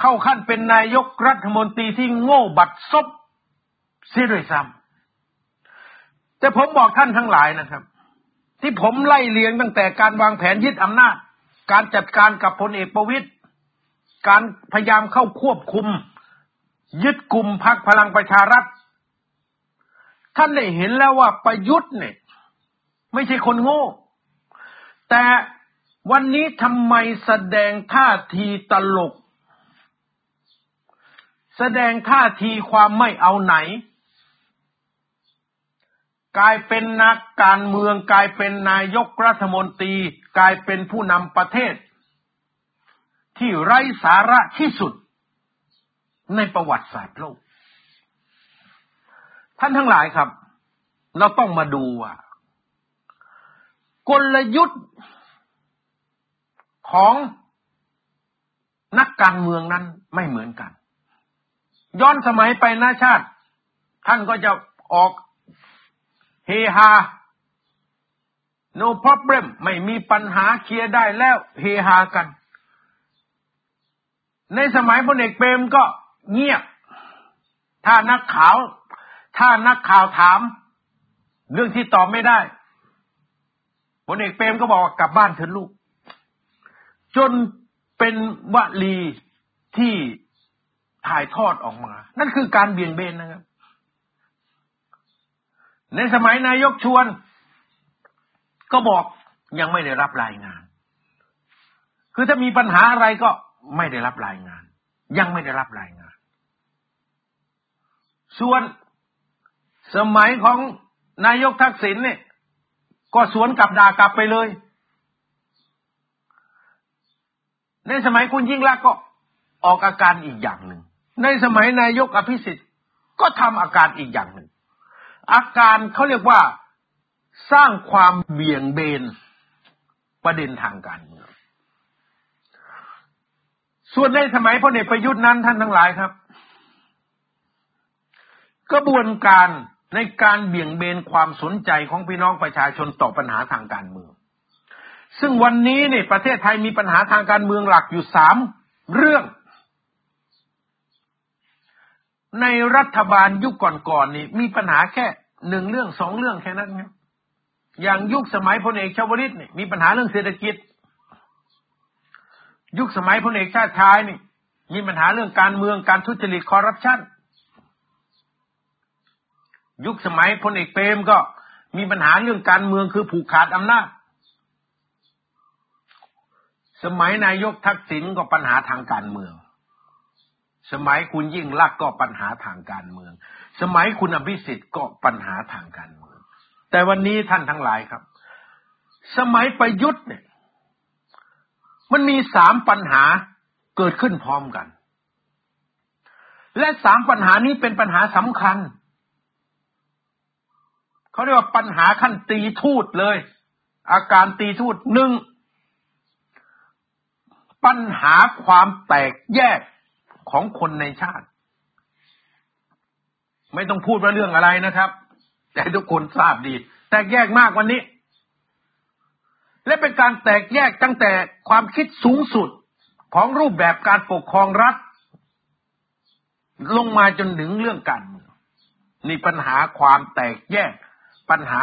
เข้าขั้นเป็นนายกรัฐมนตรีที่โง่บัดซบเสียด้วยซ้ำแต่ผมบอกท่านทั้งหลายนะครับที่ผมไล่เลียงตั้งแต่การวางแผนยึดอำนาจการจัดการกับพลเอกประวิตรการพยายามเข้าควบคุมยึดกลุ่มพรรคพลังประชารัฐท่านได้เห็นแล้วว่าประยุทธ์เนี่ยไม่ใช่คนโง่แต่วันนี้ทำไมแสดงท่าทีตลกแสดงท่าทีความไม่เอาไหนกลายเป็นนักการเมืองกลายเป็นนายกรัฐมนตรีกลายเป็นผู้นำประเทศที่ไร้สาระที่สุดในประวัติศาสตร์โลกท่านทั้งหลายครับเราต้องมาดูว่ากลยุทธ์ของนักการเมืองนั้นไม่เหมือนกันย้อนสมัยไปนาชาติท่านก็จะออกเฮฮา no problem ไม่มีปัญหาเคลียร์ได้แล้วเฮฮากันในสมัยพลเอกเปรมก็เงียบถ้านักข่าวถามเรื่องที่ตอบไม่ได้พลเอกเปรมก็บอกกลับบ้านเถิดลูกจนเป็นวลีที่ถ่ายทอดออกมานั่นคือการเบี่ยงเบนนะครับในสมัยนายกชวนก็บอกยังไม่ได้รับรายงาน คือถ้ามีปัญหาอะไรก็ไม่ได้รับรายงานยังไม่ได้รับรายงานส่วนสมัยของนายกทักษิณเนี่ยก็สวนกลับด่ากลับไปเลยในสมัยคุณยิ่งลักษณ์ก็ออกอาการอีกอย่างหนึ่งในสมัยนายกอภิสิทธิ์ก็ทำอาการอีกอย่างหนึ่งอาการเขาเรียกว่าสร้างความเบี่ยงเบนประเด็นทางการเมืองส่วนในสมัยพลเอกประยุทธ์นั้นท่านทั้งหลายครับกระบวนการในการเบี่ยงเบนความสนใจของพี่น้องประชาชนต่อปัญหาทางการเมืองซึ่งวันนี้เนี่ยประเทศไทยมีปัญหาทางการเมืองหลักอยู่3เรื่องในรัฐบาลยุคก่อนๆนี่มีปัญหาแค่1เรื่อง2เรื่องแค่นั้นครับอย่างยุคสมัยพลเอกชวลิตนี่มีปัญหาเรื่องเศรษฐกิจยุคสมัยพลเอกชาติชายนี่มีปัญหาเรื่องการเมืองการทุจริตคอร์รัปชันยุคสมัยพลเอกเปรมก็มีปัญหาเรื่องการเมืองคือผูกขาดอำนาจสมัยนายกทักษิณก็ปัญหาทางการเมืองสมัยคุณยิ่งลักษณ์ก็ปัญหาทางการเมืองสมัยคุณอภิสิทธิ์ก็ปัญหาทางการเมืองแต่วันนี้ท่านทั้งหลายครับสมัยประยุทธ์เนี่ยมันมี3ปัญหาเกิดขึ้นพร้อมกันและ3ปัญหานี้เป็นปัญหาสำคัญเขาเรียกว่าปัญหาขั้นตีทูตเลยอาการตีทูต1ปัญหาความแตกแยกของคนในชาติไม่ต้องพูดว่าเรื่องอะไรนะครับแต่ทุกคนทราบดีแตกแยกมากวันนี้และเป็นการแตกแยกตั้งแต่ความคิดสูงสุดของรูปแบบการปกครองรัฐลงมาจนถึงเรื่องการเมืองนี่ปัญหาความแตกแยกปัญหา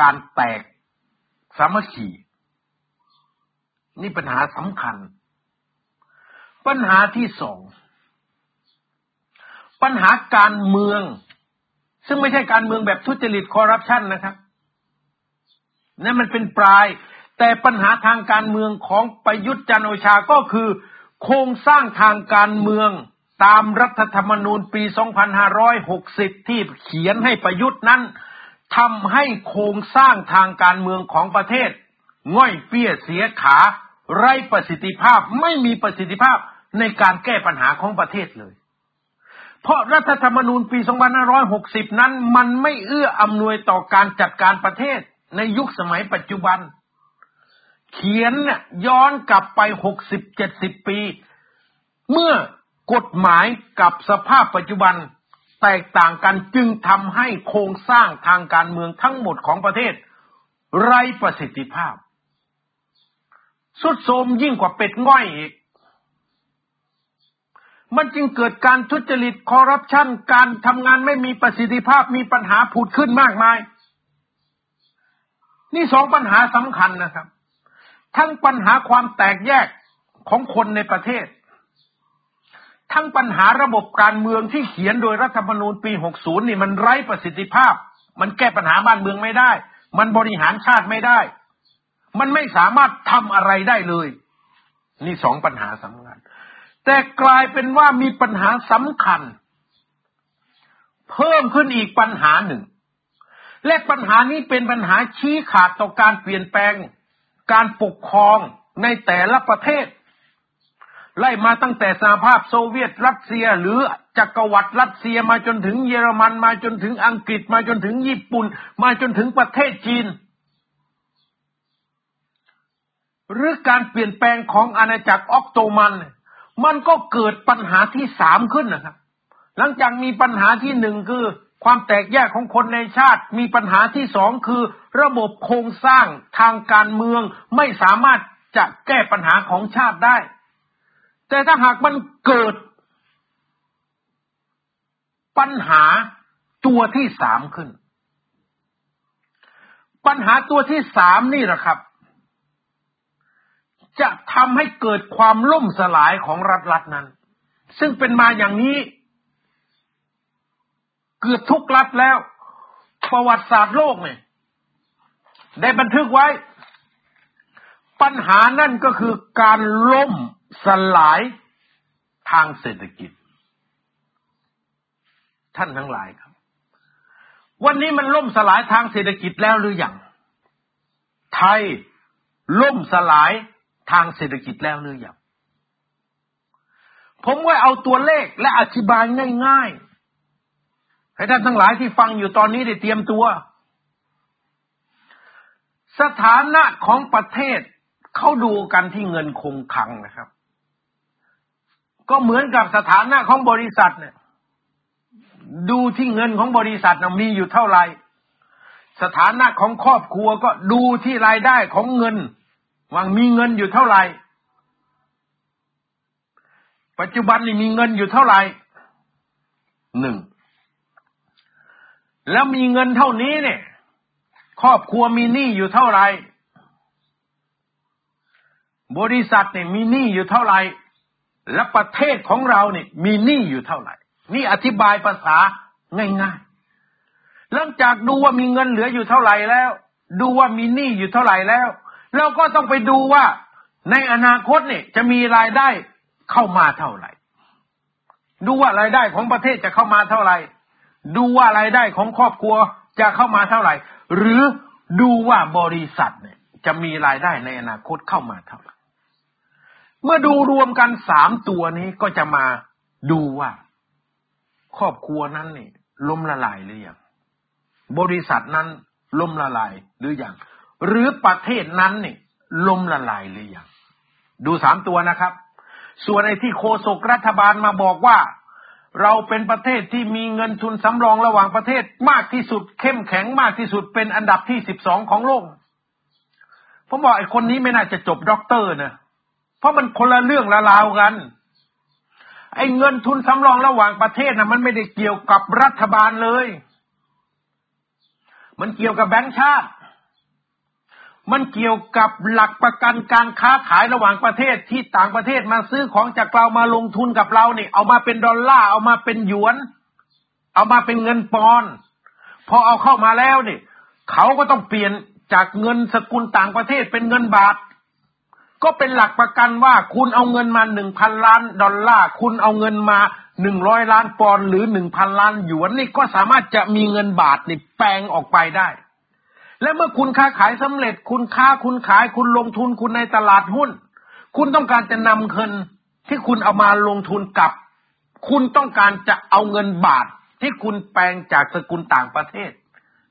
การแตกสามัคคีนี่ปัญหาสำคัญปัญหาที่2ปัญหาการเมืองซึ่งไม่ใช่การเมืองแบบทุจริตคอร์รัปชันนะครับนั่นมันเป็นปลายแต่ปัญหาทางการเมืองของประยุทธ์จันทร์โอชาก็คือโครงสร้างทางการเมืองตามรัฐธรรมนูญปี2560ที่เขียนให้ประยุทธ์นั้นทำให้โครงสร้างทางการเมืองของประเทศง่อยเปี้ยเสียขาไร้ประสิทธิภาพไม่มีประสิทธิภาพในการแก้ปัญหาของประเทศเลยเพราะรัฐธรรมนูญปี2560นั้นมันไม่เอื้ออำนวยต่อการจัดการประเทศในยุคสมัยปัจจุบันเขียนย้อนกลับไป 60-70 ปีเมื่อกฎหมายกับสภาพปัจจุบันแตกต่างกันจึงทำให้โครงสร้างทางการเมืองทั้งหมดของประเทศไร้ประสิทธิภาพทรุดโทรมยิ่งกว่าเป็ดง่อยอีกมันจึงเกิดการทุจริตคอร์รัปชันการทำงานไม่มีประสิทธิภาพมีปัญหาผุดขึ้นมากมายนี่2ปัญหาสำคัญนะครับทั้งปัญหาความแตกแยกของคนในประเทศทั้งปัญหาระบบการเมืองที่เขียนโดยรัฐธรรมนูญปี60นี่มันไร้ประสิทธิภาพมันแก้ปัญหาบ้านเมืองไม่ได้มันบริหารชาติไม่ได้มันไม่สามารถทำอะไรได้เลยนี่2ปัญหาสำคัญแต่กลายเป็นว่ามีปัญหาสำคัญเพิ่มขึ้นอีกปัญหาหนึ่งและปัญหานี้เป็นปัญหาชี้ขาดต่อการเปลี่ยนแปลงการปกครองในแต่ละประเทศไล่มาตั้งแต่สหภาพโซเวียตรัสเซียหรือจักรวรรดิรัสเซียมาจนถึงเยอรมันมาจนถึงอังกฤษมาจนถึงญี่ปุ่นมาจนถึงประเทศจีนหรือการเปลี่ยนแปลงของอาณาจักรออตโตมันมันก็เกิดปัญหาที่3ขึ้นนะครับหลังจากมีปัญหาที่1คือความแตกแยกของคนในชาติมีปัญหาที่2คือระบบโครงสร้างทางการเมืองไม่สามารถจะแก้ปัญหาของชาติได้แต่ถ้าหากมันเกิดปัญหาตัวที่3ขึ้นปัญหาตัวที่3นี่แหละครับจะทำให้เกิดความล่มสลายของรัฐนั้นซึ่งเป็นมาอย่างนี้เกือบทุกรัฐแล้วประวัติศาสตร์โลกเนี่ยได้บันทึกไว้ ปัญหานั่นก็คือการล่มสลายทางเศรษฐกิจท่านทั้งหลายครับวันนี้มันล่มสลายทางเศรษฐกิจแล้วหรือยังไทยล่มสลายทางเศรษฐกิจแล้วหรือยังผมก็เอาตัวเลขและอธิบายง่ายๆให้ท่านทั้งหลายที่ฟังอยู่ตอนนี้ได้เตรียมตัวสถานะของประเทศเขาดูกันที่เงินคงคลังนะครับก็เหมือนกับสถานะของบริษัทเนี่ยดูที่เงินของบริษัทมีอยู่เท่าไหร่สถานะของครอบครัวก็ดูที่รายได้ของเงินว่ามีเงินอยู่เท่าไหร่ปัจจุบันนี่มีเงินอยู่เท่าไหร่1แล้วมีเงินเท่านี้เนี่ยครอบครัวมีหนี้อยู่เท่าไหร่บริษัทเนี่ยมีหนี้อยู่เท่าไหร่และประเทศของเราเนี่ยมีหนี้อยู่เท่าไหร่นี่อธิบายภาษาง่ายๆหลังจากดูว่ามีเงินเหลืออยู่เท่าไหร่แล้วดูว่ามีหนี้อยู่เท่าไหร่แล้วเราก็ต้องไปดูว่าในอนาคตเนี่ยจะมีรายได้เข้ามาเท่าไหร่ดูว่ารายได้ของประเทศจะเข้ามาเท่าไหร่ดูว่ารายได้ของครอบครัวจะเข้ามาเท่าไหร่หรือดูว่าบริษัทเนี่ยจะมีรายได้ในอนาคตเข้ามาเท่าไหร่เมื่อดูรวมกัน3ตัวนี้ก็จะมาดูว่าครอบครัวนั้นนี่ล้มละลายหรือยังบริษัทนั้นล้มละลายหรือยังหรือประเทศนั้นนี่ล้มละลายหรือยังดู3ตัวนะครับส่วนไอ้ที่โฆษกรัฐบาลมาบอกว่าเราเป็นประเทศที่มีเงินทุนสำรองระหว่างประเทศมากที่สุดเข้มแข็งมากที่สุดเป็นอันดับที่12ของโลกผมบอกไอ้คนนี้ไม่น่าจะจบด็อกเตอร์นะเพราะมันคนละเรื่องละราวกันไอ้เงินทุนสำรองระหว่างประเทศนะมันไม่ได้เกี่ยวกับรัฐบาลเลยมันเกี่ยวกับแบงก์ชาติมันเกี่ยวกับหลักประกันการค้าขายระหว่างประเทศที่ต่างประเทศมาซื้อของจากเรามาลงทุนกับเราเนี่ยเอามาเป็นดอลลาร์เอามาเป็นหยวนเอามาเป็นเงินปอนด์พอเอาเข้ามาแล้วเนี่ยเขาก็ต้องเปลี่ยนจากเงินสกุลต่างประเทศเป็นเงินบาทก็เป็นหลักประกันว่าคุณเอาเงินมา 1,000 ล้านดอลลาร์คุณเอาเงินมา100ล้านปอนด์หรือ 1,000 ล้านหยวนนี่ก็สามารถจะมีเงินบาทนี่แปลงออกไปได้และเมื่อคุณค้าขายสำเร็จคุณค้าคุณขายคุณลงทุนคุณในตลาดหุ้นคุณต้องการจะนำเงินที่คุณเอามาลงทุนกลับคุณต้องการจะเอาเงินบาทที่คุณแปลงจากสกุลต่างประเทศ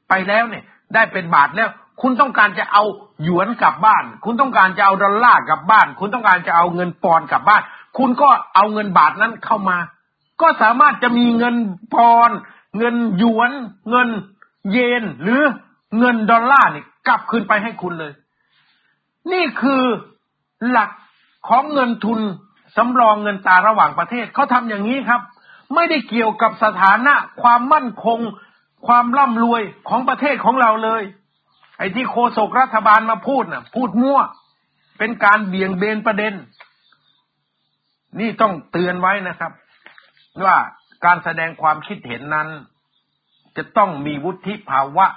ไปแล้วเนี่ยได้เป็นบาทแล้วคุณต้องการจะเอาหยวนกลับบ้านคุณต้องการจะเอาดอลลาร์กลับบ้านคุณต้องการจะเอาเงินปอนด์กลับบ้านคุณก็เอาเงินบาทนั้นเข้ามาก็สามารถจะมีเงินปอนด์เงินหยวนเงินเยนหรือเงินดอลลาร์นี่กลับคืนไปให้คุณเลยนี่คือหลักของเงินทุนสำรองเงินตราระหว่างประเทศเขาทำอย่างนี้ครับไม่ได้เกี่ยวกับสถานะความมั่นคงความร่ำรวยของประเทศของเราเลยไอ้ที่โฆษกรัฐบาลมาพูดน่ะพูดมั่วเป็นการเบี่ยงเบนประเด็นนี่ต้องเตือนไว้นะครับว่าการแสดงความคิดเห็นนั้นจะต้องมีวุฒิภาวะ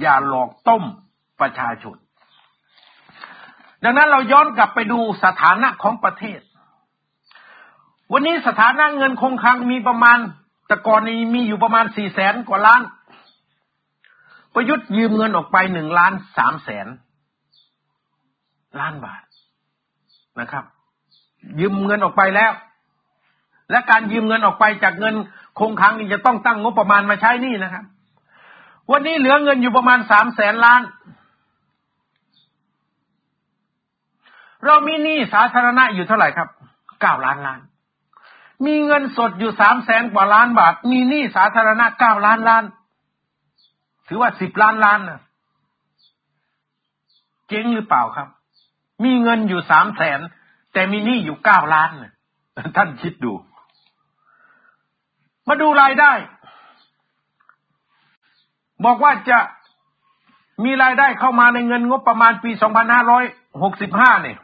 อย่าหลอกต้มประชาชนดังนั้นเราย้อนกลับไปดูสถานะของประเทศวันนี้สถานะเงินคงคลังมีประมาณแต่ก่อนนี้มีอยู่ประมาณ 400,000 กว่าล้านประยุทธ์ยืมเงินออกไป1,300,000 ล้านบาทนะครับยืมเงินออกไปแล้วและการยืมเงินออกไปจากเงินคงคลังนี่จะต้องตั้งงบประมาณมาใช้นี่นะครับวันนี้เหลือเงินอยู่ประมาณ 300,000 ล้านเรามีหนี้สาธารณะอยู่เท่าไหร่ครับ9ล้านล้านมีเงินสดอยู่ 300,000 กว่าล้านบาทมีหนี้สาธารณะ9ล้านล้านถือว่า10ล้านล้านนะเจ๊งหรือเปล่าครับมีเงินอยู่ 300,000 แต่มีหนี้อยู่9ล้านนะท่านคิดดูมาดูรายได้บอกว่าจะมีรายได้เข้ามาในเงินงบประมาณปี2565เนี่ย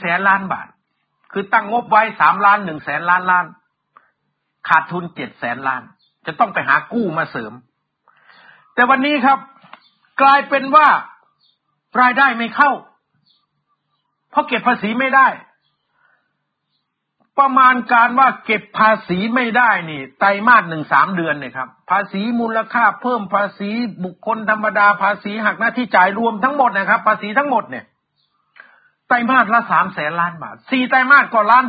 2,400,000,000 ล้านบาทคือตั้งงบไว้3,100,000,000 ล้านขาดทุน700,000,000 ล้านจะต้องไปหากู้มาเสริม แต่วันนี้ครับกลายเป็นว่ารายได้ไม่เข้าเพราะเก็บภาษีไม่ได้ประมาณการว่าเก็บภาษีไม่ได้นี่ไตรมาสหนึ่ง3 เดือนเนี่ยครับภาษีมูลค่าเพิ่มภาษีบุคคลธรรมดาภาษีหักหน้าที่จ่ายรวมทั้งหมดนะครับภาษีทั้งหมดเนี่ยไตรมาสละ300,000,000,000 บาท4ไตรมาสก็1.2 ล้าน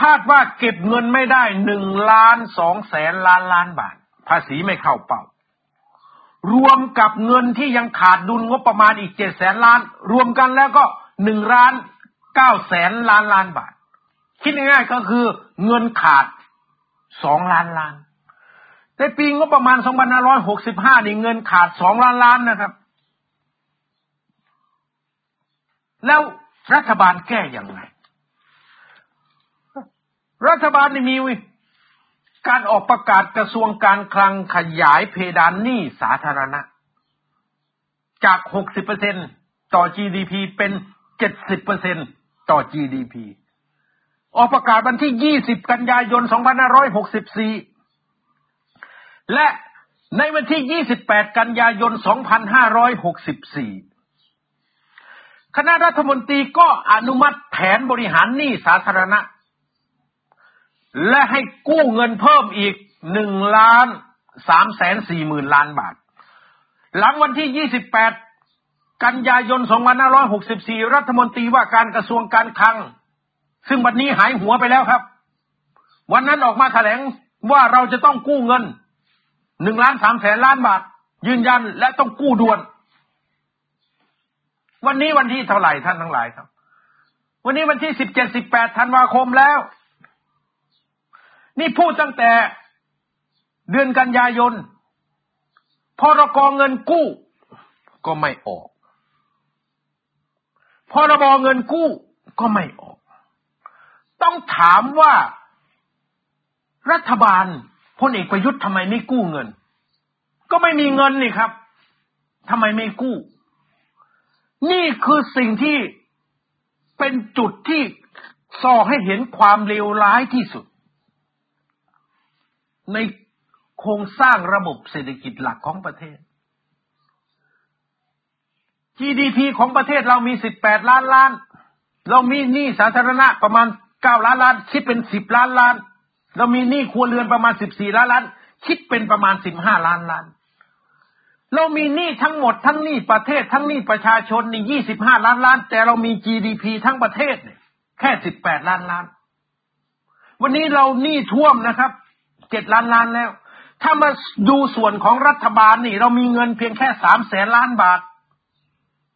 คาดว่าเก็บเงินไม่ได้1,200,000,000,000 บาทภาษีไม่เข้าเป้ารวมกับเงินที่ยังขาดดุลงบประมาณอีก700,000,000,000รวมกันแล้วก็1,900,000,000,000 บาทคิดง่ายๆก็คือเงินขาด2,000,000,000ในปีงบประมาณ2565นี่เงินขาด2,000,000,000นะครับแล้วรัฐบาลแก้ยังไงรัฐบาลนี่มีการออกประกาศกระทรวงการคลังขยายเพดานหนี้สาธารณะจาก 60% ต่อ GDP เป็น 70% ต่อ GDP ออกประกาศวันที่ 20 กันยายน 2564 และในวันที่ 28 กันยายน 2564 คณะรัฐมนตรีก็อนุมัติแผนบริหารหนี้สาธารณะและให้กู้เงินเพิ่มอีก 1,340,000,000 บาทหลังวันที่ 28 กันยายน 2564 รัฐมนตรีว่าการกระทรวงการคลังซึ่งวันนี้หายหัวไปแล้วครับวันนั้นออกมาแถลงว่าเราจะต้องกู้เงิน 1,300,000,000 บาทยืนยันและต้องกู้ด่วนวันนี้วันที่เท่าไหร่ท่านทั้งหลายครับวันนี้วันที่ 17-18 ธันวาคมแล้วนี่พูดตั้งแต่เดือนกันยายนพรก.เงินกู้ก็ไม่ออกพรบ.เงินกู้ก็ไม่ออกต้องถามว่ารัฐบาลพลเอกประยุทธ์ทำไมไม่กู้เงินก็ไม่มีเงินนี่ครับทำไมไม่กู้นี่คือสิ่งที่เป็นจุดที่ส่อให้เห็นความเลวร้ายที่สุดในโครงสร้างระบบเศรษฐกิจหลักของประเทศ GDP ของประเทศเรามี18 ล้านล้านเรามีหนี้สาธารณะประมาณ9 ล้านล้านคิดเป็น10 ล้านล้านเรามีหนี้ครัวเรือนประมาณ14 ล้านล้านคิดเป็นประมาณ15 ล้านล้านเรามีหนี้ทั้งหมดทั้งหนี้ประเทศทั้งหนี้ประชาชนนี่25 ล้านล้านแต่เรามี GDP ทั้งประเทศเนี่ยแค่18 ล้านล้านวันนี้เราหนี้ท่วมนะครับ7 ล้านล้านแล้วถ้ามาดูส่วนของรัฐบาลนี่เรามีเงินเพียงแค่300,000,000,000 บาท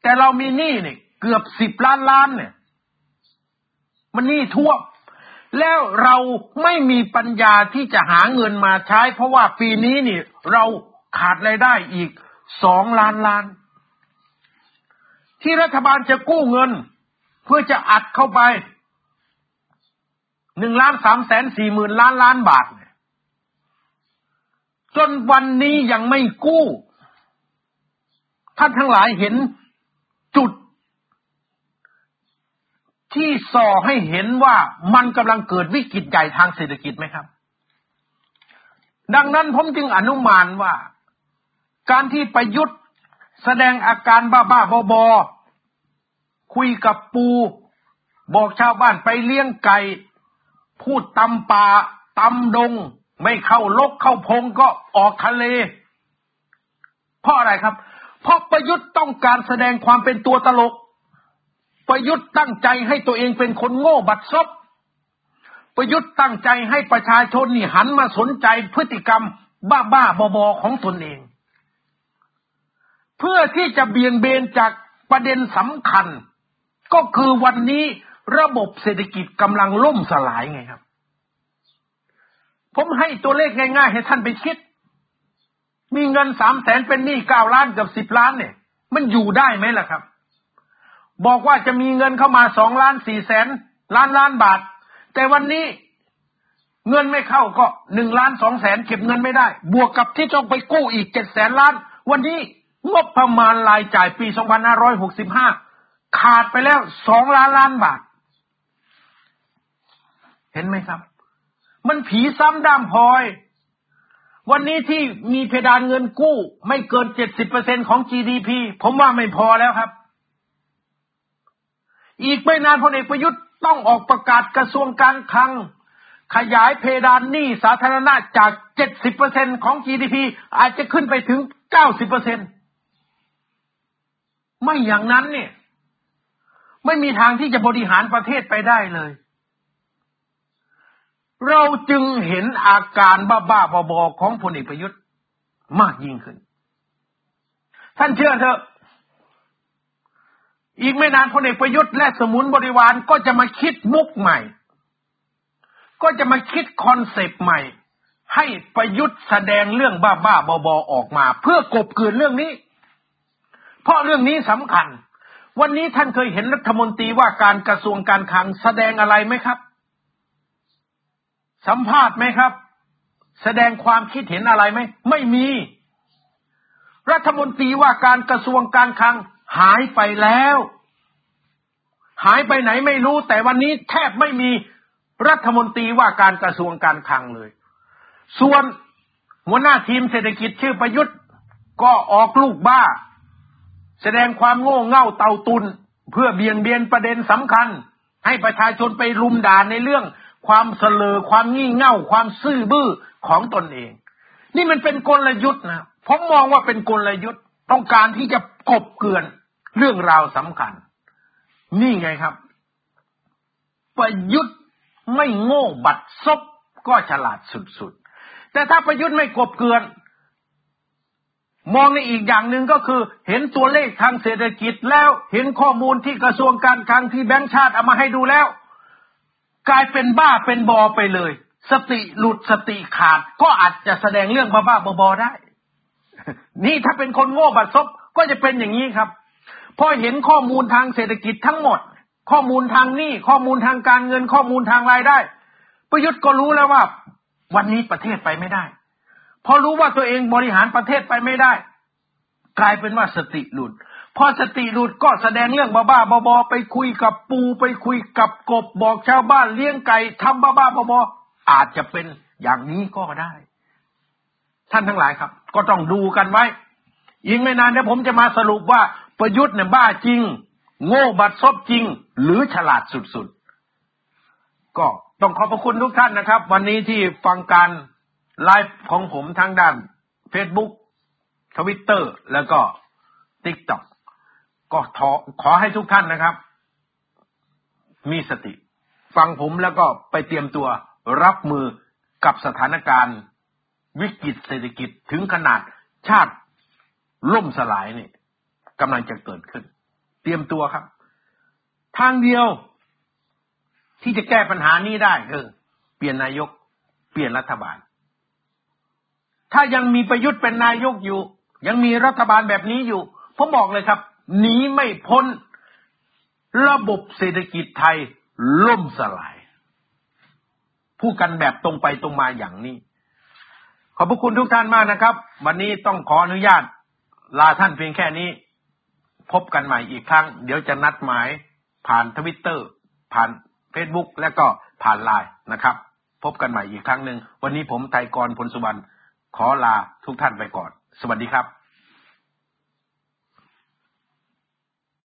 แต่เรามีหนี้นี่เกือบ10 ล้านล้านเนี่ยมันหนี้ท่วมแล้วเราไม่มีปัญญาที่จะหาเงินมาใช้เพราะว่าปีนี้นี่เราขาดรายได้อีก2 ล้านล้านที่รัฐบาลจะกู้เงินเพื่อจะอัดเข้าไป 1,340,000,000,000 บาทจนวันนี้ยังไม่กู้ท่านทั้งหลายเห็นจุดที่ส่อให้เห็นว่ามันกำลังเกิดวิกฤตใหญ่ทางเศรษฐกิจไหมครับดังนั้นผมจึงอนุมานว่าการที่ประยุทธ์แสดงอาการบ้าๆบอๆคุยกับปูบอกชาวบ้านไปเลี้ยงไก่พูดตำป่าตำดงไม่เข้าลกเข้าพงก็ออกทะเลเพราะอะไรครับเพราะประยุทธ์ต้องการแสดงความเป็นตัวตลกประยุทธ์ตั้งใจให้ตัวเองเป็นคนโง่บัดซบประยุทธ์ตั้งใจให้ประชาชนนี่หันมาสนใจพฤติกรรมบ้าๆบอๆของตนเองเพื่อที่จะเบี่ยงเบนจากประเด็นสำคัญก็คือวันนี้ระบบเศรษฐกิจกำลังล่มสลายไงครับผมให้ตัวเลขง่ายๆให้ท่านไปคิดมีเงิน 300,000 เป็นหนี้9 ล้านกับ10 ล้านเนี่ยมันอยู่ได้ไหมล่ะครับบอกว่าจะมีเงินเข้ามา 2,400,000,000,000 บาทแต่วันนี้เงินไม่เข้าก็ 1,200,000,000 เก็บเงินไม่ได้บวกกับที่ต้องไปกู้อีก 700,000 ล้านวันนี้งบประมาณรายจ่ายปี 2565 ขาดไปแล้ว 2,000,000,000 บาทเห็นไหมครับมันผีซ้ำด้ามพลอย วันนี้ที่มีเพดานเงินกู้ไม่เกิน 70% ของ GDP ผมว่าไม่พอแล้วครับอีกไม่นานพลเอกประยุทธ์ต้องออกประกาศกระทรวงการคลังขยายเพดานหนี้สาธารณะจาก 70% ของ GDP อาจจะขึ้นไปถึง 90% ไม่อย่างนั้นเนี่ยไม่มีทางที่จะบริหารประเทศไปได้เลยเราจึงเห็นอาการบ้าๆบอๆของพลเอกประยุทธ์มากยิ่งขึ้นท่านเชื่อเถอะอีกไม่นานพลเอกประยุทธ์และสมุนบริวารก็จะมาคิดมุกใหม่ก็จะมาคิดคอนเซปต์ใหม่ให้ประยุทธ์แสดงเรื่องบ้าๆบอๆออกมาเพื่อกลบเกลื่อนเรื่องนี้เพราะเรื่องนี้สำคัญวันนี้ท่านเคยเห็นรัฐมนตรีว่าการกระทรวงการคลังแสดงอะไรไหมครับสัมภาษณ์ไหมครับแสดงความคิดเห็นอะไรไหมไม่มีรัฐมนตรีว่าการกระทรวงการคลังหายไปแล้วหายไปไหนไม่รู้แต่วันนี้แทบไม่มีรัฐมนตรีว่าการกระทรวงการคลังเลยส่วนหัวหน้าทีมเศรษฐกิจชื่อประยุทธ์ก็ออกลูกบ้าแสดงความโง่เง่าเต่าตุนเพื่อเบี่ยงเบนประเด็นสำคัญให้ประชาชนไปรุมด่าในเรื่องความเสลอความงี่เง่าความซื่อบื้อของตนเองนี่มันเป็นกลยุทธ์นะผมมองว่าเป็นกลยุทธ์ต้องการที่จะกบเกลื่อนเรื่องราวสำคัญนี่ไงครับประยุทธ์ไม่โง่บัดซบก็ฉลาดสุดๆแต่ถ้าประยุทธ์ไม่กบเกลื่อนมองในอีกอย่างหนึ่งก็คือเห็นตัวเลขทางเศรษฐกิจแล้วเห็นข้อมูลที่กระทรวงการคลังที่แบงก์ชาติเอามาให้ดูแล้วกลายเป็นบ้าเป็นบอไปเลยสติหลุดสติขาดก็อาจจะแสดงเรื่องบ้าๆบอๆได้นี่ถ้าเป็นคนโง่บัดซบก็จะเป็นอย่างนี้ครับพอเห็นข้อมูลทางเศรษฐกิจทั้งหมดข้อมูลทางหนี้ข้อมูลทางการเงินข้อมูลทางรายได้ประยุทธ์ก็รู้แล้วว่าวันนี้ประเทศไปไม่ได้พอรู้ว่าตัวเองบริหารประเทศไปไม่ได้กลายเป็นว่าสติหลุดพอสติหลุดก็แสดงเรื่องบ้าๆบอๆไปคุยกับปูไปคุยกับกบบอกชาวบ้านเลี้ยงไก่ทำบ้าๆบอๆอาจจะเป็นอย่างนี้ก็ได้ท่านทั้งหลายครับก็ต้องดูกันไว้ยิ่งไม่นานเดี๋ยวผมจะมาสรุปว่าประยุทธ์เนี่ยบ้าจริงโง่บัดซบจริงหรือฉลาดสุดๆก็ต้องขอบพระคุณทุกท่านนะครับวันนี้ที่ฟังการไลฟ์ของผมทางด้าน Facebook Twitter แล้วก็ TikTok ก็ขอให้ทุกท่านนะครับมีสติฟังผมแล้วก็ไปเตรียมตัวรับมือกับสถานการณ์วิกฤตเศรษฐกิจถึงขนาดชาติล่มสลายนี่กำลังจะเกิดขึ้นเตรียมตัวครับทางเดียวที่จะแก้ปัญหานี้ได้คือเปลี่ยนนายกเปลี่ยนรัฐบาลถ้ายังมีประยุทธ์เป็นนายกอยู่ยังมีรัฐบาลแบบนี้อยู่ผมบอกเลยครับหนีไม่พ้นระบบเศรษฐกิจไทยล่มสลายพูดกันแบบตรงไปตรงมาอย่างนี้ขอบพระคุณทุกท่านมากนะครับวันนี้ต้องขออนุญาตลาท่านเพียงแค่นี้พบกันใหม่อีกครั้งเดี๋ยวจะนัดหมายผ่าน Twitter ผ่าน Facebook และก็ผ่าน LINE นะครับพบกันใหม่อีกครั้งนึงวันนี้ผมไทยกร พลสุวรรณขอลาทุกท่านไปก่อนสวัสดีครับ